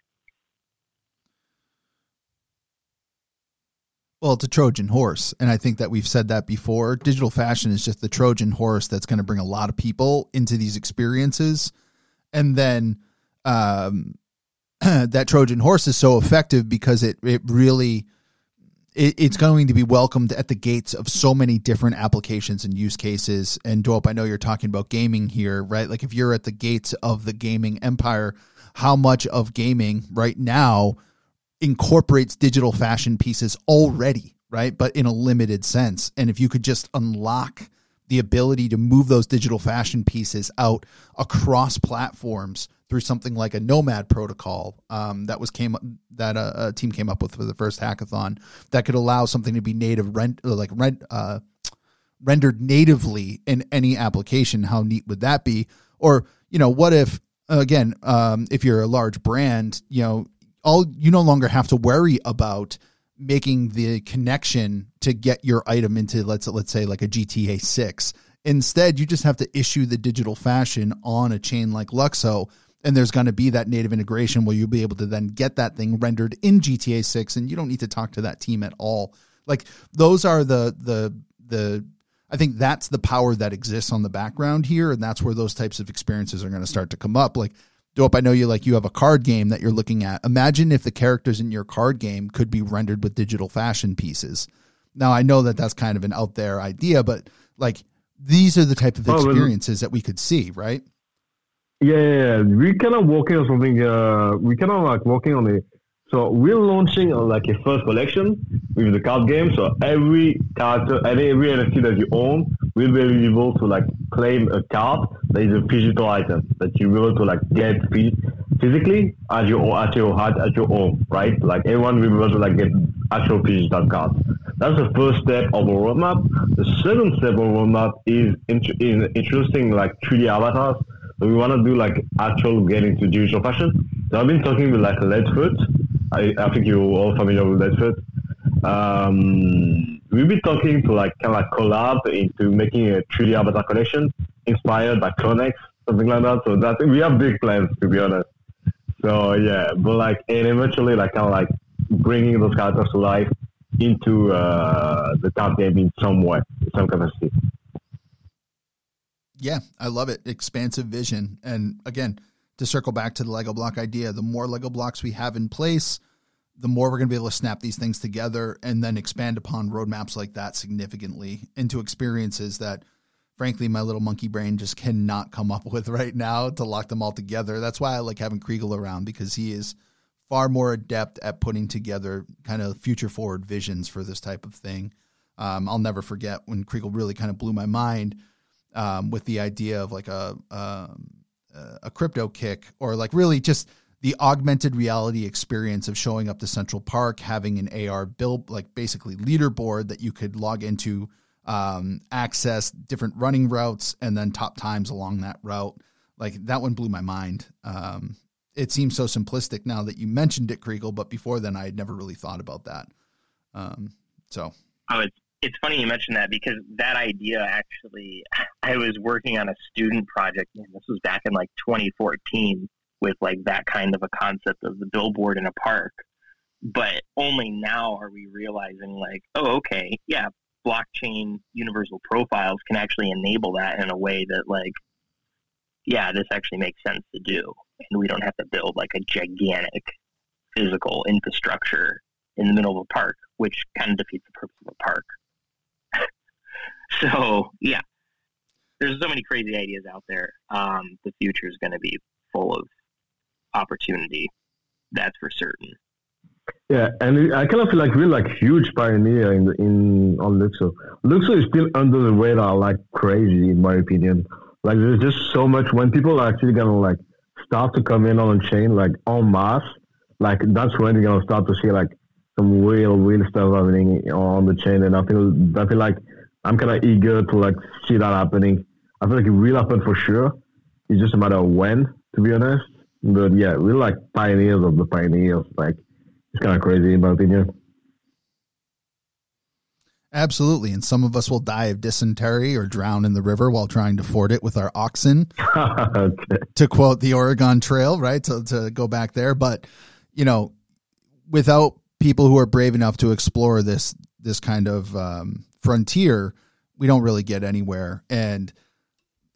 Well, it's a Trojan horse. And I think that we've said that before. Digital fashion is just the Trojan horse that's going to bring a lot of people into these experiences. And then, um, that Trojan horse is so effective because it, it really, it's going to be welcomed at the gates of so many different applications and use cases. And Duop, I know you're talking about gaming here, right? Like if you're at the gates of the gaming empire, how much of gaming right now incorporates digital fashion pieces already, right? But in a limited sense. And if you could just unlock the ability to move those digital fashion pieces out across platforms through something like a Nomad protocol um, that was came that a, a team came up with for the first hackathon that could allow something to be native rent like rent uh, rendered natively in any application. How neat would that be? Or you know, what if again, um, if you're a large brand, you know, all you no longer have to worry about making the connection to get your item into, let's let's say, like a G T A six. Instead, you just have to issue the digital fashion on a chain like LUKSO, and there's going to be that native integration where you'll be able to then get that thing rendered in G T A six, and you don't need to talk to that team at all. Like, those are the the the I think that's the power that exists on the background here, and that's where those types of experiences are going to start to come up. Like, Dope, I know you like you have a card game that you're looking at. Imagine if the characters in your card game could be rendered with digital fashion pieces. Now, I know that that's kind of an out there idea, but like, these are the type of experiences oh, that we could see, right? Yeah, yeah, yeah. We're kind of working on something. Uh, we're kind of like working on it. So we're launching uh, like a first collection with the card game. So every character, every N F T that you own will be able to like claim a card that is a digital item that you will to like get physically at your at your at, at your home, right? Like everyone will be able to like get actual digital cards. That's the first step of our roadmap. The second step of our roadmap is int- in introducing like three D avatars. So we want to do like actual getting to digital fashion. So I've been talking with like Ledfoot. I, I think you're all familiar with Ledfoot. Um, we'll be talking to like kind of like collab into making a three D avatar collection inspired by Clone X, something like that. So that we have big plans, to be honest. So yeah, but like, and eventually like kind of like bringing those characters to life into uh, the card game in some way, in some capacity. Yeah, I love it. Expansive vision. And again, to circle back to the Lego block idea, the more Lego blocks we have in place, the more we're going to be able to snap these things together and then expand upon roadmaps like that significantly into experiences that, frankly, my little monkey brain just cannot come up with right now to lock them all together. That's why I like having Kriegel around, because he is far more adept at putting together kind of future forward visions for this type of thing. Um, I'll never forget when Kriegel really kind of blew my mind um, with the idea of like a, um, a crypto kick, or like really just the augmented reality experience of showing up to Central Park, having an A R build, like basically leaderboard that you could log into, um, access different running routes and then top times along that route. Like that one blew my mind. Um, it seems so simplistic now that you mentioned it, Kriegel, but before then I had never really thought about that. Um, so. Oh, it's, it's funny you mentioned that, because that idea actually, I was working on a student project, and this was back in like twenty fourteen with like that kind of a concept of the billboard in a park. But only now are we realizing like, oh, okay, yeah, blockchain universal profiles can actually enable that in a way that like, yeah, this actually makes sense to do. And we don't have to build like a gigantic physical infrastructure in the middle of a park, which kind of defeats the purpose of a park. So, yeah, there's so many crazy ideas out there. Um, the future is going to be full of opportunity. That's for certain. Yeah, and I kind of feel like we're like huge pioneer in the, in on LUKSO. LUKSO is still under the radar like crazy, in my opinion. Like, there's just so much. When people are actually going to like start to come in on a chain like en masse, like that's when you're going to start to see like some real, real stuff happening on the chain. And I feel, I feel like I'm kind of eager to like see that happening. I feel like it will happen for sure. It's just a matter of when, to be honest. But yeah, we're like pioneers of the pioneers. Like, it's kind of crazy in my opinion. Absolutely. And some of us will die of dysentery or drown in the river while trying to ford it with our oxen, okay. To quote the Oregon Trail, right? So to go back there, but you know, without people who are brave enough to explore this, this kind of um, frontier, we don't really get anywhere. And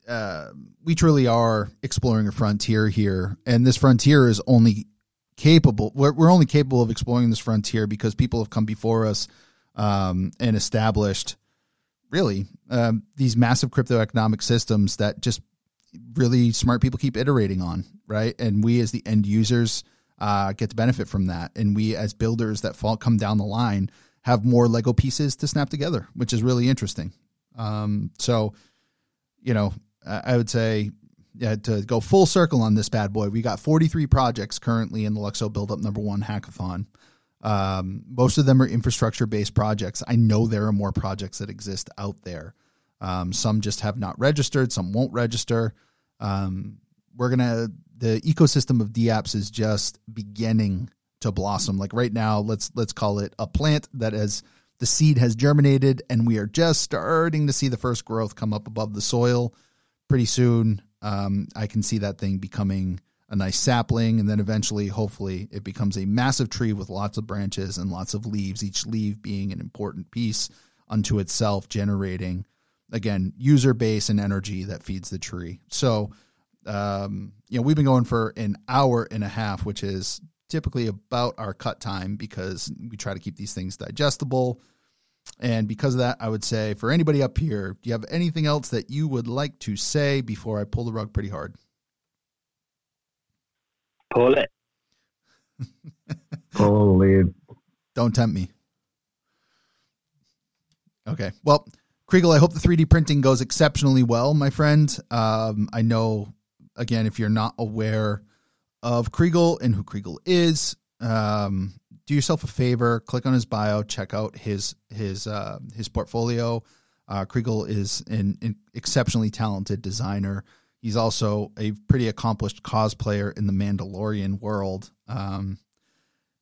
uh, we truly are exploring a frontier here. And this frontier is only capable. We're, we're only capable of exploring this frontier because people have come before us um, and established really um, these massive crypto economic systems that just really smart people keep iterating on. Right. And we, as the end users, Uh, get to benefit from that. And we, as builders that fall, come down the line, have more Lego pieces to snap together, which is really interesting. Um, so, you know, I would say yeah, to go full circle on this bad boy, we got forty-three projects currently in the LUKSO Build Up Number One Hackathon. Um, most of them are infrastructure-based projects. I know there are more projects that exist out there. Um, some just have not registered. Some won't register. Um, we're going to, The ecosystem of dApps is just beginning to blossom. Like right now, let's let's call it a plant that has the seed has germinated, and we are just starting to see the first growth come up above the soil. Pretty soon, um, I can see that thing becoming a nice sapling, and then eventually, hopefully, it becomes a massive tree with lots of branches and lots of leaves, each leaf being an important piece unto itself, generating, again, user base and energy that feeds the tree. So, um, you know, we've been going for an hour and a half, which is typically about our cut time because we try to keep these things digestible. And because of that, I would say for anybody up here, do you have anything else that you would like to say before I pull the rug pretty hard? Pull it. Pull it. Don't tempt me. Okay. Well, Kriegel, I hope the three D printing goes exceptionally well, my friend. Um, I know, again, if you're not aware of Kriegel and who Kriegel is, um, do yourself a favor, click on his bio, check out his his uh, his portfolio. Uh, Kriegel is an, an exceptionally talented designer. He's also a pretty accomplished cosplayer in the Mandalorian world. Um,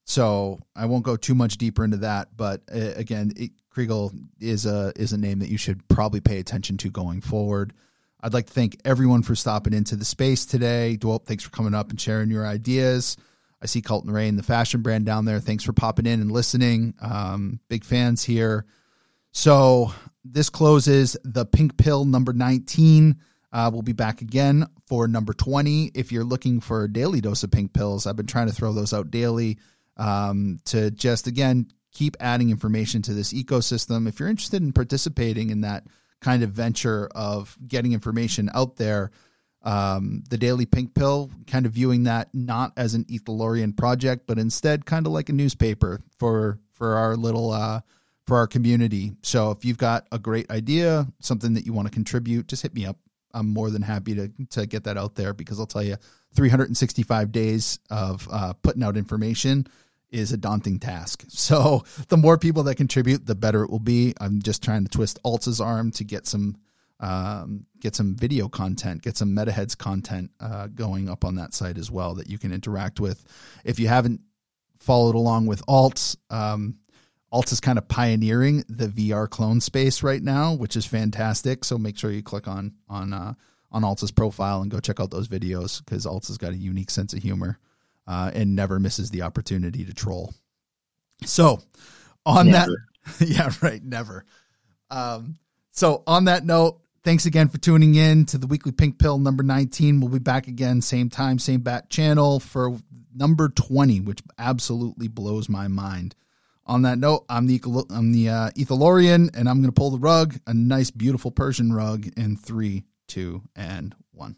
so I won't go too much deeper into that, but uh, again, it, Kriegel is a is a name that you should probably pay attention to going forward. I'd like to thank everyone for stopping into the space today. Duop, thanks for coming up and sharing your ideas. I see Colton Ray and the fashion brand down there. Thanks for popping in and listening. Um, big fans here. So this closes the Pink Pill number nineteen. Uh, we'll be back again for number twenty. If you're looking for a daily dose of Pink Pills, I've been trying to throw those out daily um, to just, again, keep adding information to this ecosystem. If you're interested in participating in that kind of venture of getting information out there, um, the Daily Pink Pill, kind of viewing that not as an Ethelorian project, but instead kind of like a newspaper for, for our little, uh, for our community. So if you've got a great idea, something that you want to contribute, just hit me up. I'm more than happy to, to get that out there, because I'll tell you, three hundred sixty-five days of uh, putting out information is a daunting task. So the more people that contribute, the better it will be. I'm just trying to twist Alts's arm to get some, um, get some video content, get some MetaHeads content uh, going up on that site as well that you can interact with. If you haven't followed along with Alts, um, Alts is kind of pioneering the V R clone space right now, which is fantastic. So make sure you click on, on, uh, on Alts's profile and go check out those videos, because Alts has got a unique sense of humor. Uh, and never misses the opportunity to troll. So on never. that, yeah, right. Never. Um, so on that note, thanks again for tuning in to the weekly Pink Pill number nineteen. We'll be back again, same time, same bat channel for number twenty, which absolutely blows my mind. On that note, I'm the, I'm the uh, Ethelorian, and I'm going to pull the rug, a nice, beautiful Persian rug in three, two, and one.